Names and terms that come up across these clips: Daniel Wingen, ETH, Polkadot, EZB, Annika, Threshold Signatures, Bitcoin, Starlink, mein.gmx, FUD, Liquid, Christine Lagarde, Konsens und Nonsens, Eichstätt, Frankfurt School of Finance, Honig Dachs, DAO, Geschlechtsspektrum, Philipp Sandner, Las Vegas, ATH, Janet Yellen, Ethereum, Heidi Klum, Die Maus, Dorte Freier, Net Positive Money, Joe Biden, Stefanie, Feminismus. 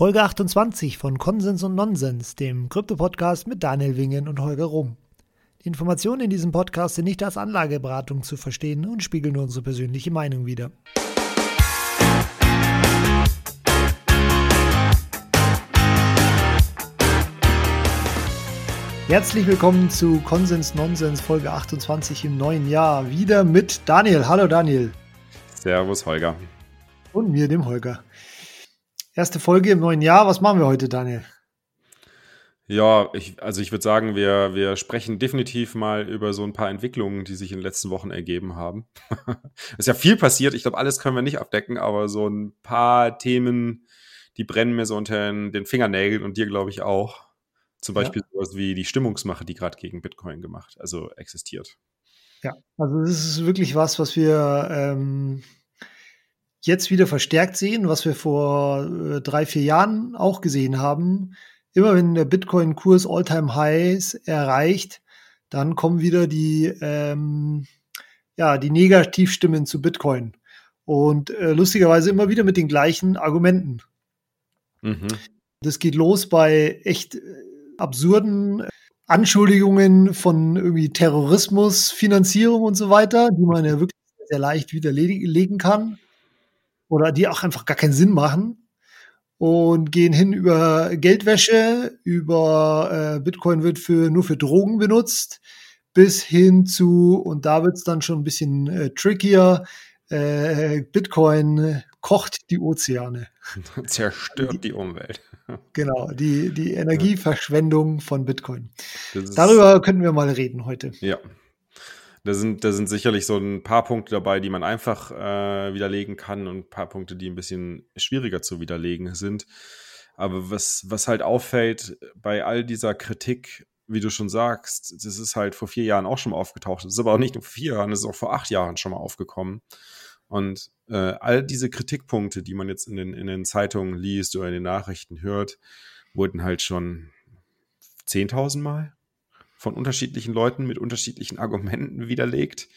Folge 28 von Konsens und Nonsens, dem Krypto-Podcast mit Daniel Wingen und Holger Rumm. Die Informationen in diesem Podcast sind nicht als Anlageberatung zu verstehen und spiegeln nur unsere persönliche Meinung wider. Herzlich willkommen zu Konsens Nonsens Folge 28 im neuen Jahr. Wieder mit Daniel. Hallo Daniel. Servus Holger. Und mir, dem Holger. Erste Folge im neuen Jahr. Was machen wir heute, Daniel? Ja, ich würde sagen, wir sprechen definitiv mal über so ein paar Entwicklungen, die sich in den letzten Wochen ergeben haben. Ist ja viel passiert. Ich glaube, alles können wir nicht abdecken, aber so ein paar Themen, die brennen mir so unter den Fingernägeln und dir, glaube ich, auch. Zum Beispiel sowas wie die Stimmungsmache, die gerade gegen Bitcoin existiert. Ja, also das ist wirklich was wir jetzt wieder verstärkt sehen, was wir vor 3-4 Jahren auch gesehen haben. Immer wenn der Bitcoin-Kurs All-Time-Highs erreicht, dann kommen wieder die Negativstimmen zu Bitcoin. Und lustigerweise immer wieder mit den gleichen Argumenten. Mhm. Das geht los bei echt absurden Anschuldigungen von irgendwie Terrorismus, Finanzierung und so weiter, die man ja wirklich sehr leicht widerlegen kann oder die auch einfach gar keinen Sinn machen, und gehen hin über Geldwäsche, über Bitcoin wird nur für Drogen benutzt, bis hin zu, und da wird es dann schon ein bisschen trickier, Bitcoin kocht die Ozeane. Zerstört die Umwelt. Genau, die Energieverschwendung von Bitcoin. Darüber könnten wir mal reden heute. Ja, da sind sicherlich so ein paar Punkte dabei, die man einfach widerlegen kann, und ein paar Punkte, die ein bisschen schwieriger zu widerlegen sind. Aber was halt auffällt bei all dieser Kritik, wie du schon sagst, das ist halt vor 4 Jahren auch schon mal aufgetaucht. Das ist aber auch nicht nur vor 4 Jahren, das ist auch vor 8 Jahren schon mal aufgekommen. Und all diese Kritikpunkte, die man jetzt in den Zeitungen liest oder in den Nachrichten hört, wurden halt schon 10.000 Mal von unterschiedlichen Leuten mit unterschiedlichen Argumenten widerlegt.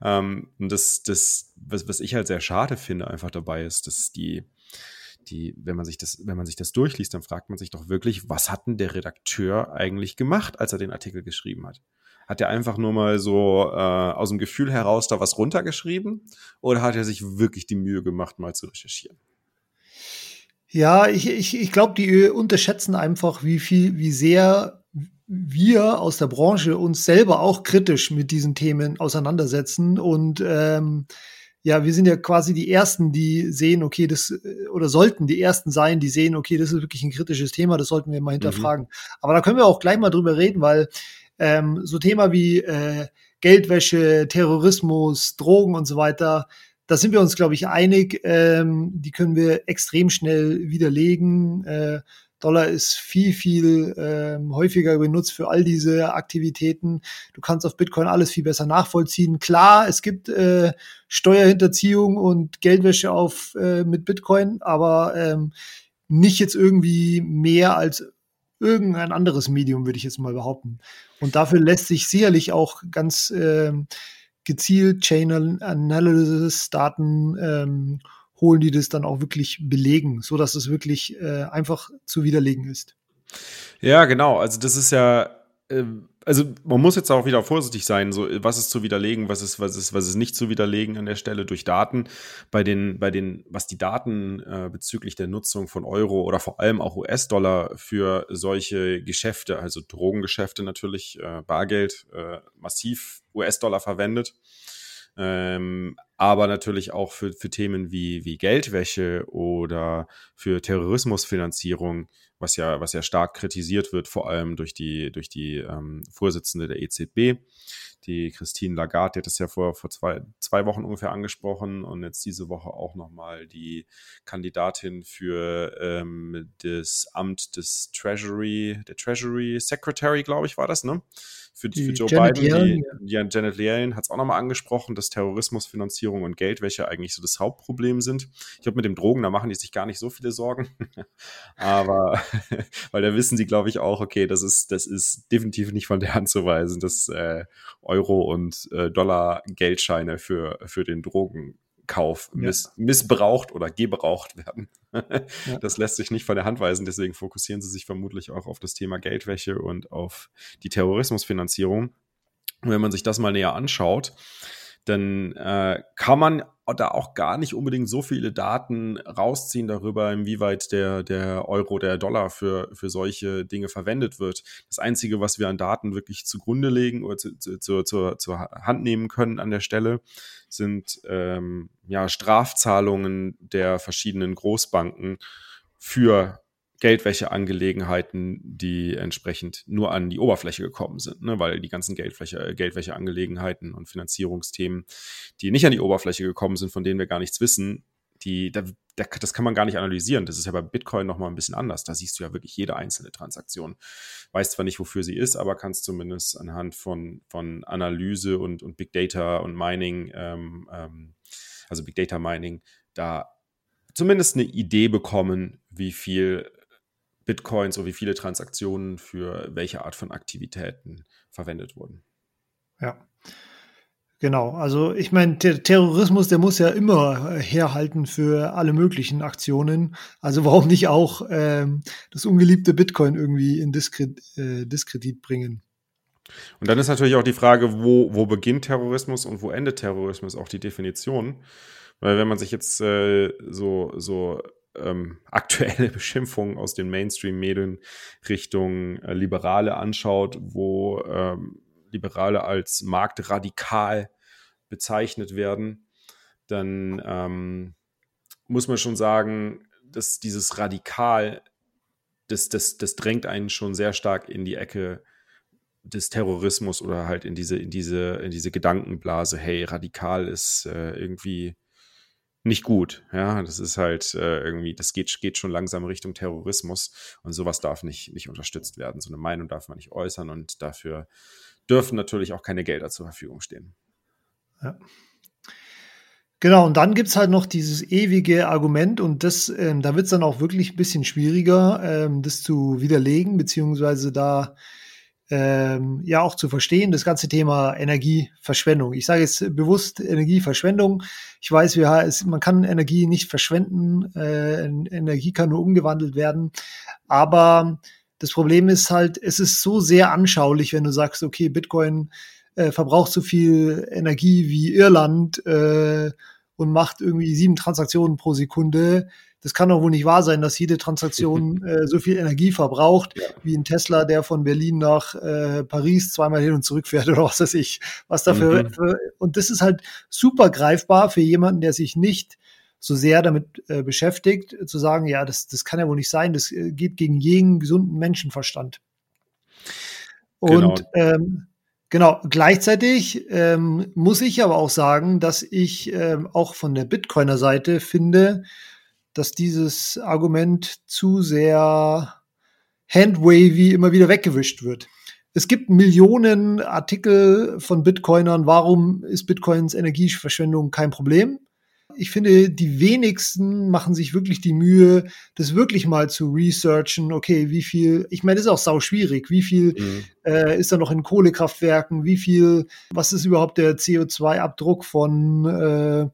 Und was ich halt sehr schade finde einfach dabei ist, dass wenn man sich das durchliest, dann fragt man sich doch wirklich, was hat denn der Redakteur eigentlich gemacht, als er den Artikel geschrieben hat? Hat er einfach nur mal so aus dem Gefühl heraus da was runtergeschrieben, oder hat er sich wirklich die Mühe gemacht, mal zu recherchieren? Ja, ich glaube, die unterschätzen einfach, wie sehr wir aus der Branche uns selber auch kritisch mit diesen Themen auseinandersetzen, und wir sind ja quasi die Ersten, die sehen, okay, das, oder sollten die Ersten sein, die sehen, okay, das ist wirklich ein kritisches Thema, das sollten wir mal hinterfragen. Mhm. Aber da können wir auch gleich mal drüber reden, weil so Thema wie Geldwäsche, Terrorismus, Drogen und so weiter, da sind wir uns, glaube ich, einig, die können wir extrem schnell widerlegen. Dollar ist viel, viel häufiger benutzt für all diese Aktivitäten. Du kannst auf Bitcoin alles viel besser nachvollziehen. Klar, es gibt Steuerhinterziehung und Geldwäsche mit Bitcoin, aber nicht jetzt irgendwie mehr als irgendein anderes Medium, würde ich jetzt mal behaupten. Und dafür lässt sich sicherlich auch ganz gezielt Chain-Analysis-Daten holen, die das dann auch wirklich belegen, sodass es wirklich einfach zu widerlegen ist. Ja, genau. Also das ist ja, man muss jetzt auch wieder vorsichtig sein, so was ist zu widerlegen, was ist nicht zu widerlegen an der Stelle durch Daten. Bei den, was die Daten bezüglich der Nutzung von Euro oder vor allem auch US-Dollar für solche Geschäfte, also Drogengeschäfte natürlich, Bargeld, massiv US-Dollar verwendet. Aber natürlich auch für Themen wie Geldwäsche oder für Terrorismusfinanzierung, was ja stark kritisiert wird, vor allem durch die Vorsitzende der EZB, die Christine Lagarde, die hat das ja vor zwei Wochen ungefähr angesprochen, und jetzt diese Woche auch nochmal die Kandidatin für das Amt des Treasury Secretary, glaube ich, war das, ne? Für Joe Biden, Janet Yellen hat es auch nochmal angesprochen, dass Terrorismusfinanzierung und Geldwäsche eigentlich so das Hauptproblem sind. Ich glaube, mit dem Drogen, da machen die sich gar nicht so viele Sorgen. Aber, weil da wissen sie, glaube ich, auch, okay, das ist definitiv nicht von der Hand zu weisen, dass Euro und Dollar Geldscheine für den Drogen Kauf missbraucht oder gebraucht werden. Das lässt sich nicht von der Hand weisen, deswegen fokussieren sie sich vermutlich auch auf das Thema Geldwäsche und auf die Terrorismusfinanzierung. Und wenn man sich das mal näher anschaut, dann kann man da auch gar nicht unbedingt so viele Daten rausziehen darüber, inwieweit der Euro, der Dollar für solche Dinge verwendet wird. Das Einzige, was wir an Daten wirklich zugrunde legen oder zur Hand nehmen können an der Stelle, sind Strafzahlungen der verschiedenen Großbanken für Geldwäscheangelegenheiten, die entsprechend nur an die Oberfläche gekommen sind, ne? Weil die ganzen Geldwäscheangelegenheiten und Finanzierungsthemen, die nicht an die Oberfläche gekommen sind, von denen wir gar nichts wissen, das kann man gar nicht analysieren. Das ist ja bei Bitcoin nochmal ein bisschen anders. Da siehst du ja wirklich jede einzelne Transaktion. Weißt zwar nicht, wofür sie ist, aber kannst zumindest anhand von Analyse und Big Data und Mining, also Big Data Mining, da zumindest eine Idee bekommen, wie viel Bitcoins oder wie viele Transaktionen für welche Art von Aktivitäten verwendet wurden. Ja, genau. Also ich meine, der Terrorismus, der muss ja immer herhalten für alle möglichen Aktionen. Also warum nicht auch das ungeliebte Bitcoin irgendwie in Diskredit bringen? Und dann ist natürlich auch die Frage, wo beginnt Terrorismus und wo endet Terrorismus, auch die Definition. Weil wenn man sich jetzt aktuelle Beschimpfungen aus den Mainstream-Medien Richtung Liberale anschaut, wo Liberale als marktradikal bezeichnet werden, dann muss man schon sagen, dass dieses Radikal, das drängt einen schon sehr stark in die Ecke des Terrorismus oder halt in diese Gedankenblase. Hey, radikal ist irgendwie nicht gut, ja, das ist halt irgendwie, das geht schon langsam Richtung Terrorismus und sowas darf nicht unterstützt werden. So eine Meinung darf man nicht äußern und dafür dürfen natürlich auch keine Gelder zur Verfügung stehen. Ja. Genau, und dann gibt es halt noch dieses ewige Argument und das, da wird es dann auch wirklich ein bisschen schwieriger, das zu widerlegen, beziehungsweise da auch zu verstehen, das ganze Thema Energieverschwendung. Ich sage jetzt bewusst Energieverschwendung. Ich weiß, man kann Energie nicht verschwenden. Energie kann nur umgewandelt werden. Aber das Problem ist halt, es ist so sehr anschaulich, wenn du sagst, okay, Bitcoin verbraucht so viel Energie wie Irland und macht irgendwie 7 Transaktionen pro Sekunde. Das kann doch wohl nicht wahr sein, dass jede Transaktion so viel Energie verbraucht, wie ein Tesla, der von Berlin nach Paris zweimal hin und zurück fährt oder was weiß ich. Was dafür, und das ist halt super greifbar für jemanden, der sich nicht so sehr damit beschäftigt, zu sagen, ja, das kann ja wohl nicht sein, das geht gegen jeden gesunden Menschenverstand. Und gleichzeitig muss ich aber auch sagen, dass ich auch von der Bitcoiner Seite finde, dass dieses Argument zu sehr handwavy immer wieder weggewischt wird. Es gibt Millionen Artikel von Bitcoinern, warum ist Bitcoins Energieverschwendung kein Problem? Ich finde, die wenigsten machen sich wirklich die Mühe, das wirklich mal zu researchen, okay, wie viel, ich meine, das ist auch sau schwierig, wie viel ist da noch in Kohlekraftwerken, wie viel, was ist überhaupt der CO2-Abdruck von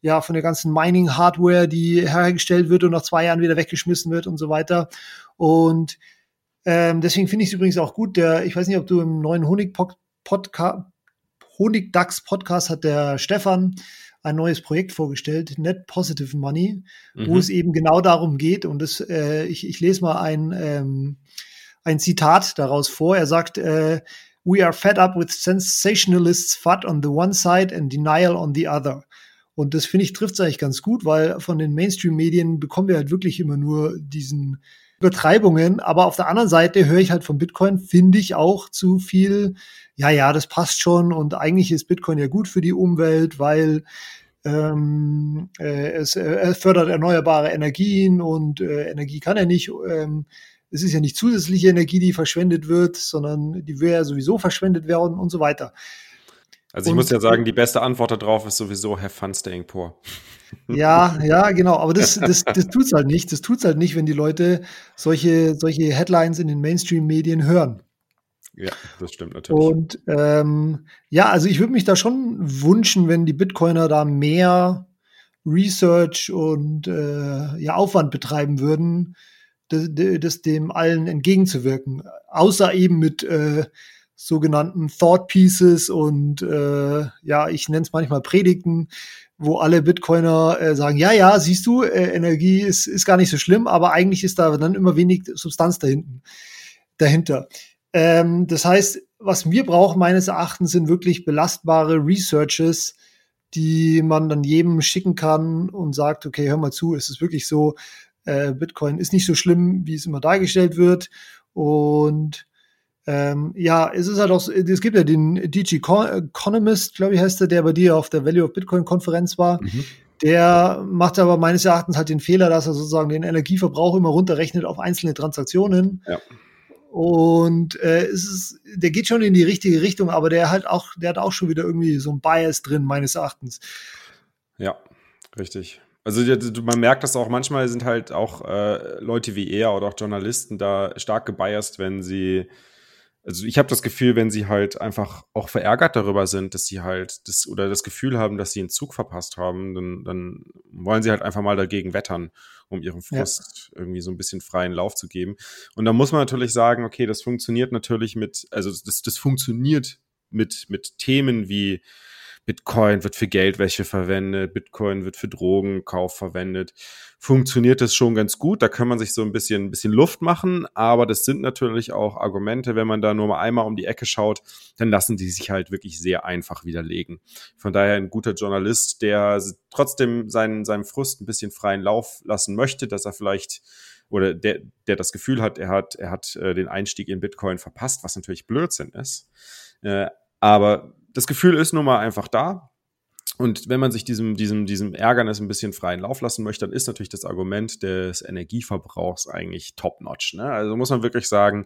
der ganzen Mining-Hardware, die hergestellt wird und nach 2 Jahren wieder weggeschmissen wird und so weiter. Und deswegen finde ich es übrigens auch gut, ich weiß nicht, ob du im neuen Honig Dachs Podcast hat der Stefan ein neues Projekt vorgestellt, Net Positive Money, wo es eben genau darum geht. Und das, ich lese mal ein Zitat daraus vor. Er sagt, "We are fed up with sensationalists' FUD on the one side and denial on the other." Und das, finde ich, trifft es eigentlich ganz gut, weil von den Mainstream-Medien bekommen wir halt wirklich immer nur diesen Übertreibungen. Aber auf der anderen Seite höre ich halt von Bitcoin, finde ich auch zu viel, das passt schon und eigentlich ist Bitcoin ja gut für die Umwelt, weil es fördert erneuerbare Energien und Energie kann ja nicht, es ist ja nicht zusätzliche Energie, die verschwendet wird, sondern die wäre ja sowieso verschwendet werden und so weiter. Also ich muss ja sagen, die beste Antwort darauf ist sowieso have fun staying poor. Ja, genau. Aber das tut's halt nicht. Das tut's halt nicht, wenn die Leute solche Headlines in den Mainstream-Medien hören. Ja, das stimmt natürlich. Und also ich würde mich da schon wünschen, wenn die Bitcoiner da mehr Research und Aufwand betreiben würden, das dem allen entgegenzuwirken. Außer eben mit sogenannten Thought Pieces und ich nenne es manchmal Predigten, wo alle Bitcoiner sagen, siehst du, Energie ist gar nicht so schlimm, aber eigentlich ist da dann immer wenig Substanz dahinter. Das heißt, was wir brauchen meines Erachtens sind wirklich belastbare Researches, die man dann jedem schicken kann und sagt, okay, hör mal zu, ist es wirklich so, Bitcoin ist nicht so schlimm, wie es immer dargestellt wird. Und es ist halt auch, es gibt ja den Digi-Economist, glaube ich heißt der bei dir auf der Value-of-Bitcoin-Konferenz war, der macht aber meines Erachtens halt den Fehler, dass er sozusagen den Energieverbrauch immer runterrechnet auf einzelne Transaktionen. Ja. Und der geht schon in die richtige Richtung, aber der hat auch schon wieder irgendwie so ein Bias drin, meines Erachtens. Ja, richtig. Also man merkt das auch, manchmal sind halt auch Leute wie er oder auch Journalisten da stark gebiased, wenn sie, also ich habe das Gefühl, wenn sie halt einfach auch verärgert darüber sind, dass sie halt das oder das Gefühl haben, dass sie einen Zug verpasst haben, dann wollen sie halt einfach mal dagegen wettern, um ihrem Frust irgendwie so ein bisschen freien Lauf zu geben. Und da muss man natürlich sagen, okay, das funktioniert natürlich mit Themen wie Bitcoin wird für Geldwäsche verwendet, Bitcoin wird für Drogenkauf verwendet, funktioniert das schon ganz gut, da kann man sich so ein bisschen Luft machen, aber das sind natürlich auch Argumente, wenn man da nur mal einmal um die Ecke schaut, dann lassen die sich halt wirklich sehr einfach widerlegen. Von daher ein guter Journalist, der trotzdem seinem Frust ein bisschen freien Lauf lassen möchte, dass er vielleicht oder der das Gefühl hat, er hat den Einstieg in Bitcoin verpasst, was natürlich Blödsinn ist, aber das Gefühl ist nun mal einfach da. Und wenn man sich diesem Ärgernis ein bisschen freien Lauf lassen möchte, dann ist natürlich das Argument des Energieverbrauchs eigentlich top-notch. Ne? Also muss man wirklich sagen,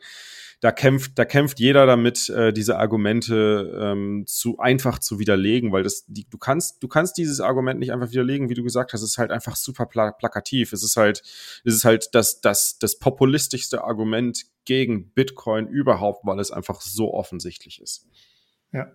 da kämpft jeder damit, diese Argumente zu einfach zu widerlegen, weil du kannst dieses Argument nicht einfach widerlegen, wie du gesagt hast. Es ist halt einfach super plakativ. Es ist halt das populistischste Argument gegen Bitcoin überhaupt, weil es einfach so offensichtlich ist. Ja.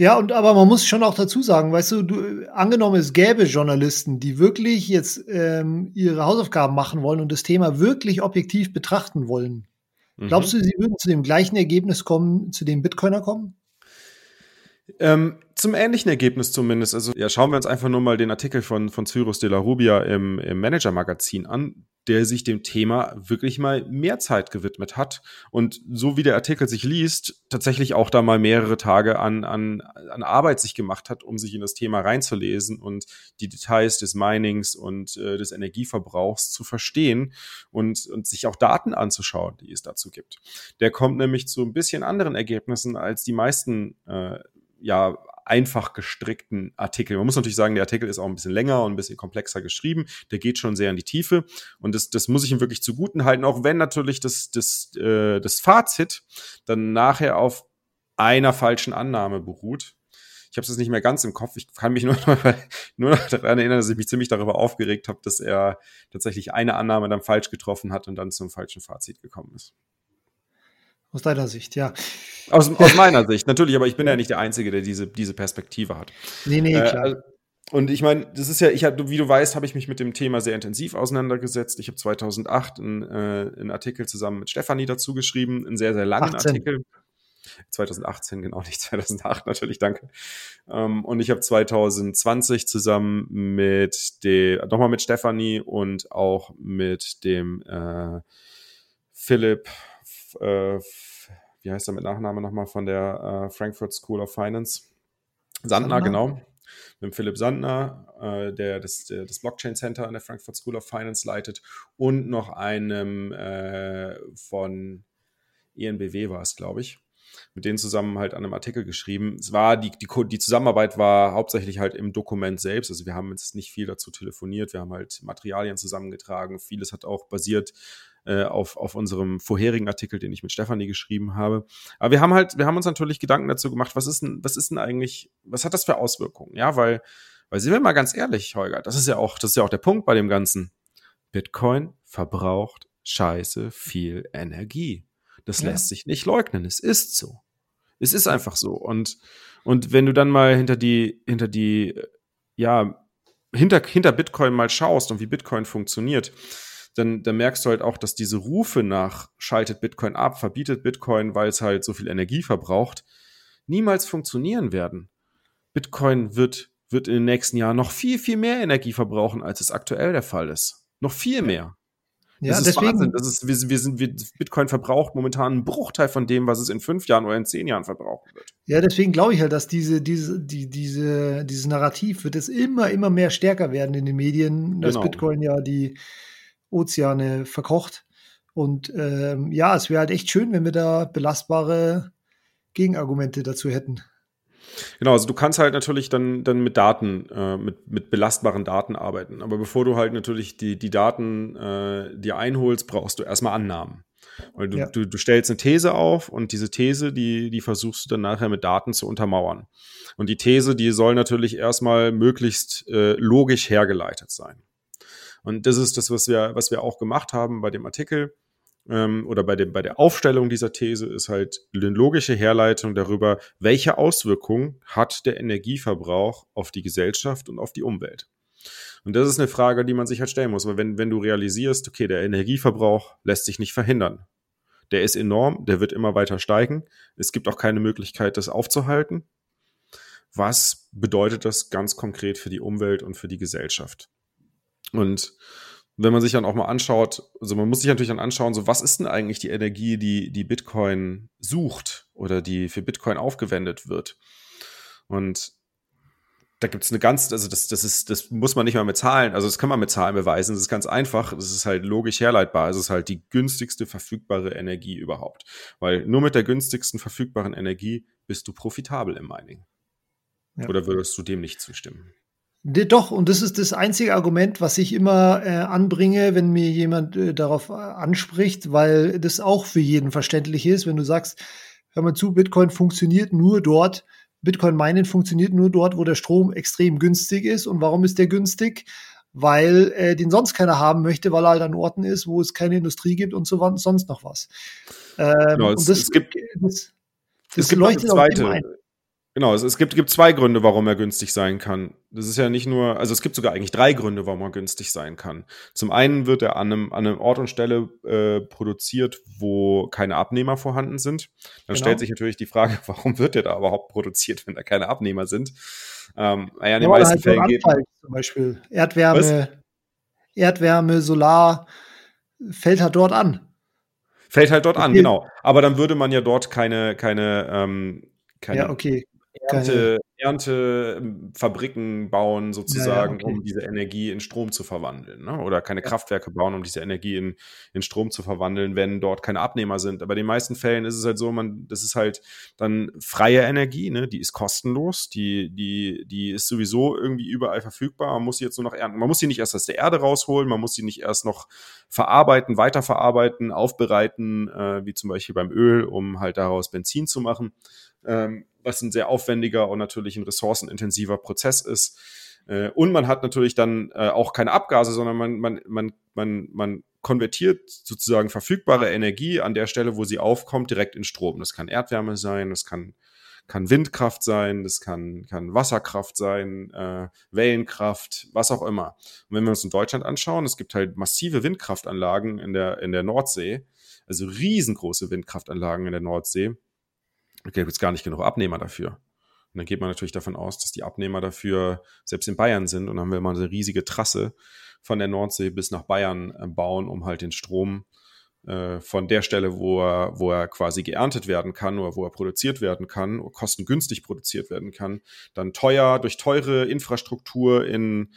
Ja, und aber man muss schon auch dazu sagen, weißt du, angenommen, es gäbe Journalisten, die wirklich jetzt ihre Hausaufgaben machen wollen und das Thema wirklich objektiv betrachten wollen. Glaubst du, sie würden zu dem gleichen Ergebnis kommen, zu dem Bitcoiner kommen? Zum ähnlichen Ergebnis zumindest. Also schauen wir uns einfach nur mal den Artikel von Cyrus de la Rubia im Manager-Magazin an, der sich dem Thema wirklich mal mehr Zeit gewidmet hat und so wie der Artikel sich liest, tatsächlich auch da mal mehrere Tage an Arbeit sich gemacht hat, um sich in das Thema reinzulesen und die Details des Minings und des Energieverbrauchs zu verstehen und sich auch Daten anzuschauen, die es dazu gibt. Der kommt nämlich zu ein bisschen anderen Ergebnissen als die meisten einfach gestrickten Artikel. Man muss natürlich sagen, der Artikel ist auch ein bisschen länger und ein bisschen komplexer geschrieben. Der geht schon sehr in die Tiefe und das muss ich ihm wirklich zuguten halten, auch wenn natürlich das Fazit dann nachher auf einer falschen Annahme beruht. Ich habe es jetzt nicht mehr ganz im Kopf. Ich kann mich nur noch daran erinnern, dass ich mich ziemlich darüber aufgeregt habe, dass er tatsächlich eine Annahme dann falsch getroffen hat und dann zum falschen Fazit gekommen ist. Aus deiner Sicht, ja. Aus meiner Sicht, natürlich, aber ich bin ja nicht der Einzige, der diese Perspektive hat. Nee, klar. Und ich meine, das ist ja, wie du weißt, habe ich mich mit dem Thema sehr intensiv auseinandergesetzt. Ich habe 2008 einen Artikel zusammen mit Stefanie dazu geschrieben, einen sehr, sehr langen Artikel. 2018, genau, nicht 2008, natürlich, danke. Und ich habe 2020 zusammen nochmal mit Stefanie und auch mit dem Philipp, wie heißt er mit Nachname nochmal, von der Frankfurt School of Finance? Sandner, genau. Mit Philipp Sandner, der das Blockchain Center an der Frankfurt School of Finance leitet und noch einem von INBW war es, glaube ich. Mit denen zusammen halt an einem Artikel geschrieben. Es war die Zusammenarbeit war hauptsächlich halt im Dokument selbst. Also wir haben jetzt nicht viel dazu telefoniert. Wir haben halt Materialien zusammengetragen. Vieles hat auch basiert auf unserem vorherigen Artikel, den ich mit Stefanie geschrieben habe. Aber wir haben uns natürlich Gedanken dazu gemacht, was ist denn eigentlich, was hat das für Auswirkungen? Ja, weil sind wir mal ganz ehrlich, Holger, das ist ja auch der Punkt bei dem Ganzen. Bitcoin verbraucht scheiße viel Energie. Das lässt sich nicht leugnen. Es ist so. Es ist einfach so. Und wenn du dann mal hinter die ja, hinter Bitcoin mal schaust und wie Bitcoin funktioniert, dann merkst du halt auch, dass diese Rufe nach schaltet Bitcoin ab, verbietet Bitcoin, weil es halt so viel Energie verbraucht, niemals funktionieren werden. Bitcoin wird in den nächsten Jahren noch viel, viel mehr Energie verbrauchen, als es aktuell der Fall ist. Noch viel mehr. Ja, das ist deswegen. Wahnsinn. Das ist, Bitcoin verbraucht momentan einen Bruchteil von dem, was es in 5 Jahren oder in 10 Jahren verbrauchen wird. Ja, deswegen glaube ich halt, dass dieses Narrativ wird es immer mehr stärker werden in den Medien, dass Bitcoin ja die Ozeane verkocht. Und ja, es wäre halt echt schön, wenn wir da belastbare Gegenargumente dazu hätten. Genau, also du kannst halt natürlich dann mit Daten, mit belastbaren Daten arbeiten. Aber bevor du halt natürlich die Daten dir einholst, brauchst du erstmal Annahmen. Weil du stellst eine These auf und diese These, die versuchst du dann nachher mit Daten zu untermauern. Und die These, die soll natürlich erstmal möglichst logisch hergeleitet sein. Und das ist das, was wir auch gemacht haben bei dem Artikel. Oder bei der Aufstellung dieser These ist halt eine logische Herleitung darüber, welche Auswirkungen hat der Energieverbrauch auf die Gesellschaft und auf die Umwelt. Und das ist eine Frage, die man sich halt stellen muss, weil wenn du realisierst, okay, der Energieverbrauch lässt sich nicht verhindern. Der ist enorm, der wird immer weiter steigen. Es gibt auch keine Möglichkeit, das aufzuhalten. Was bedeutet das ganz konkret für die Umwelt und für die Gesellschaft? Und wenn man sich dann auch mal anschaut, also man muss sich natürlich dann anschauen, so was ist denn eigentlich die Energie, die Bitcoin sucht oder die für Bitcoin aufgewendet wird. Und da gibt es eine ganz, also das muss man nicht mal mit Zahlen, also das kann man mit Zahlen beweisen, das ist ganz einfach, das ist halt logisch herleitbar, es ist halt die günstigste verfügbare Energie überhaupt. Weil nur mit der günstigsten verfügbaren Energie bist du profitabel im Mining. Ja. Oder würdest du dem nicht zustimmen? Doch, und das ist das einzige Argument, was ich immer anbringe, wenn mir jemand darauf anspricht, weil das auch für jeden verständlich ist, wenn du sagst, hör mal zu, Bitcoin-Mining funktioniert nur dort, wo der Strom extrem günstig ist. Und warum ist der günstig? Weil den sonst keiner haben möchte, weil er halt an Orten ist, wo es keine Industrie gibt und so sonst noch was. Genau, und es gibt leuchtet auch immer ein. Genau, es gibt 2 Gründe, warum er günstig sein kann. Das ist ja nicht nur, also es gibt sogar eigentlich 3 Gründe, warum er günstig sein kann. Zum einen wird er an einem Ort und Stelle produziert, wo keine Abnehmer vorhanden sind. Dann stellt sich natürlich die Frage, warum wird er da überhaupt produziert, wenn da keine Abnehmer sind? In den meisten Fällen geht zum Beispiel Erdwärme, Solar fällt halt dort an. Genau. Aber dann würde man ja dort keine Erntefabriken bauen sozusagen, um diese Energie in Strom zu verwandeln, ne? Oder keine Kraftwerke bauen, um diese Energie in Strom zu verwandeln, wenn dort keine Abnehmer sind. Aber in den meisten Fällen ist es halt so, das ist halt dann freie Energie, ne? Die ist kostenlos, die ist sowieso irgendwie überall verfügbar, man muss sie jetzt nur noch ernten. Man muss sie nicht erst aus der Erde rausholen, man muss sie nicht erst noch verarbeiten, weiterverarbeiten, aufbereiten, wie zum Beispiel beim Öl, um halt daraus Benzin zu machen. Was ein sehr aufwendiger und natürlich ein ressourcenintensiver Prozess ist. Und man hat natürlich dann auch keine Abgase, sondern man konvertiert sozusagen verfügbare Energie an der Stelle, wo sie aufkommt, direkt in Strom. Das kann Erdwärme sein, das kann Windkraft sein, das kann Wasserkraft sein, Wellenkraft, was auch immer. Und wenn wir uns in Deutschland anschauen, es gibt halt massive Windkraftanlagen in der Nordsee, also riesengroße Windkraftanlagen in der Nordsee. Okay, gibt es gar nicht genug Abnehmer dafür. Und dann geht man natürlich davon aus, dass die Abnehmer dafür selbst in Bayern sind. Und dann haben wir mal eine riesige Trasse von der Nordsee bis nach Bayern bauen, um halt den Strom von der Stelle, wo er quasi geerntet werden kann oder wo er produziert werden kann, kostengünstig produziert werden kann, dann teuer durch teure Infrastruktur in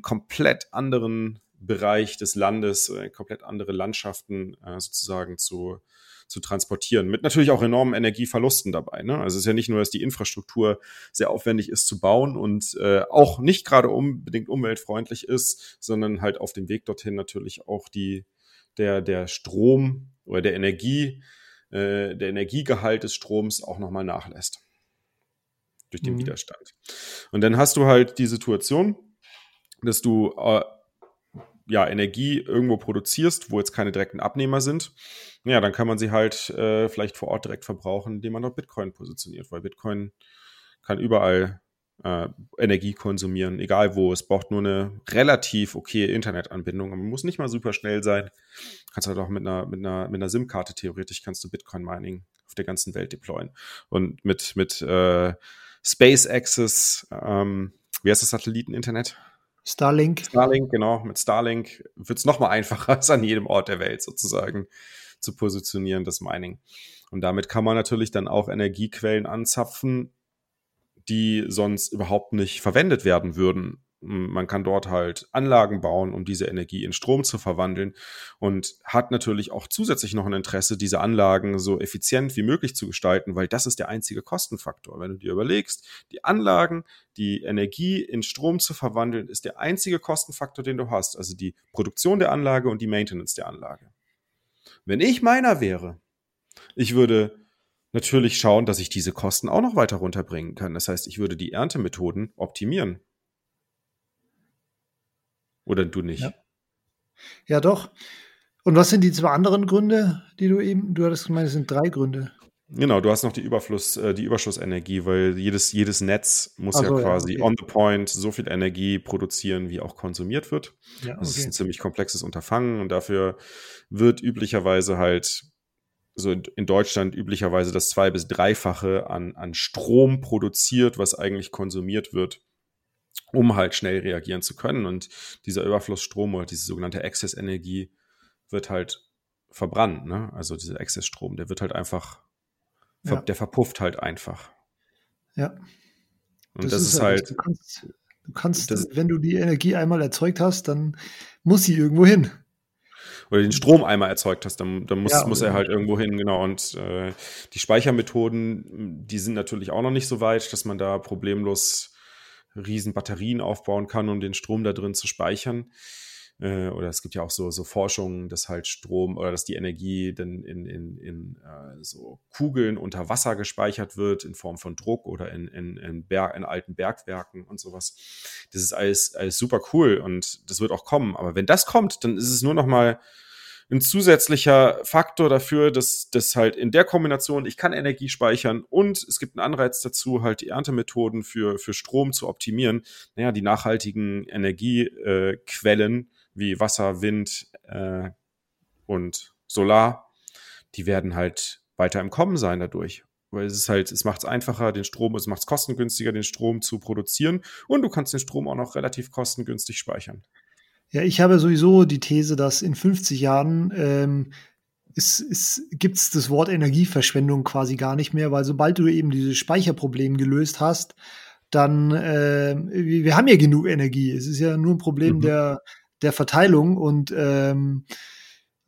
komplett anderen Bereich des Landes, komplett andere Landschaften sozusagen zu transportieren, mit natürlich auch enormen Energieverlusten dabei, ne? Also es ist ja nicht nur, dass die Infrastruktur sehr aufwendig ist zu bauen und auch nicht gerade unbedingt umweltfreundlich ist, sondern halt auf dem Weg dorthin natürlich auch der Strom oder der Energie, der Energiegehalt des Stroms auch nochmal nachlässt durch den Widerstand. Und dann hast du halt die Situation, dass du Energie irgendwo produzierst, wo jetzt keine direkten Abnehmer sind, ja, dann kann man sie halt vielleicht vor Ort direkt verbrauchen, indem man noch Bitcoin positioniert, weil Bitcoin kann überall Energie konsumieren, egal wo. Es braucht nur eine relativ okaye Internetanbindung. Man muss nicht mal super schnell sein. Kannst halt auch mit einer SIM-Karte theoretisch kannst du Bitcoin-Mining auf der ganzen Welt deployen. Und mit Space Access, wie heißt das Satelliten-Internet? Starlink. Starlink, genau. Mit Starlink wird es nochmal einfacher, als an jedem Ort der Welt sozusagen zu positionieren, das Mining. Und damit kann man natürlich dann auch Energiequellen anzapfen, die sonst überhaupt nicht verwendet werden würden. Man kann dort halt Anlagen bauen, um diese Energie in Strom zu verwandeln und hat natürlich auch zusätzlich noch ein Interesse, diese Anlagen so effizient wie möglich zu gestalten, weil das ist der einzige Kostenfaktor. Wenn du dir überlegst, die Anlagen, die Energie in Strom zu verwandeln, ist der einzige Kostenfaktor, den du hast. Also die Produktion der Anlage und die Maintenance der Anlage. Wenn ich Miner wäre, ich würde natürlich schauen, dass ich diese Kosten auch noch weiter runterbringen kann. Das heißt, ich würde die Erntemethoden optimieren. Oder du nicht? Ja, doch. Und was sind die zwei anderen Gründe, die du hattest gemeint, es sind drei Gründe. Genau, du hast noch die Überschussenergie, weil jedes Netz muss on the point so viel Energie produzieren, wie auch konsumiert wird. Ja, okay. Das ist ein ziemlich komplexes Unterfangen und dafür wird üblicherweise halt so in Deutschland üblicherweise das 2- bis 3-fache an Strom produziert, was eigentlich konsumiert wird, um halt schnell reagieren zu können. Und dieser Überflussstrom oder diese sogenannte Excess-Energie wird halt verbrannt, ne? Also dieser Excess-Strom, der wird halt einfach, der verpufft halt einfach. Ja. Und das ist halt... Du kannst, wenn du die Energie einmal erzeugt hast, dann muss sie irgendwo hin. Oder den Strom einmal erzeugt hast, dann muss er halt irgendwo hin, genau. Und die Speichermethoden, die sind natürlich auch noch nicht so weit, dass man da problemlos riesen Batterien aufbauen kann, um den Strom da drin zu speichern. Oder es gibt ja auch so Forschungen, dass halt Strom oder dass die Energie dann in so Kugeln unter Wasser gespeichert wird, in Form von Druck oder in alten Bergwerken und sowas. Das ist alles super cool und das wird auch kommen. Aber wenn das kommt, dann ist es nur nochmal ein zusätzlicher Faktor dafür, dass das halt in der Kombination, ich kann Energie speichern und es gibt einen Anreiz dazu, halt die Erntemethoden für Strom zu optimieren. Naja, die nachhaltigen Energiequellen wie Wasser, Wind und Solar, die werden halt weiter im Kommen sein dadurch. Weil es macht es einfacher, es macht es kostengünstiger, den Strom zu produzieren und du kannst den Strom auch noch relativ kostengünstig speichern. Ja, ich habe sowieso die These, dass in 50 Jahren gibt es das Wort Energieverschwendung quasi gar nicht mehr, weil sobald du eben dieses Speicherproblem gelöst hast, dann, wir haben ja genug Energie. Es ist ja nur ein Problem der Verteilung und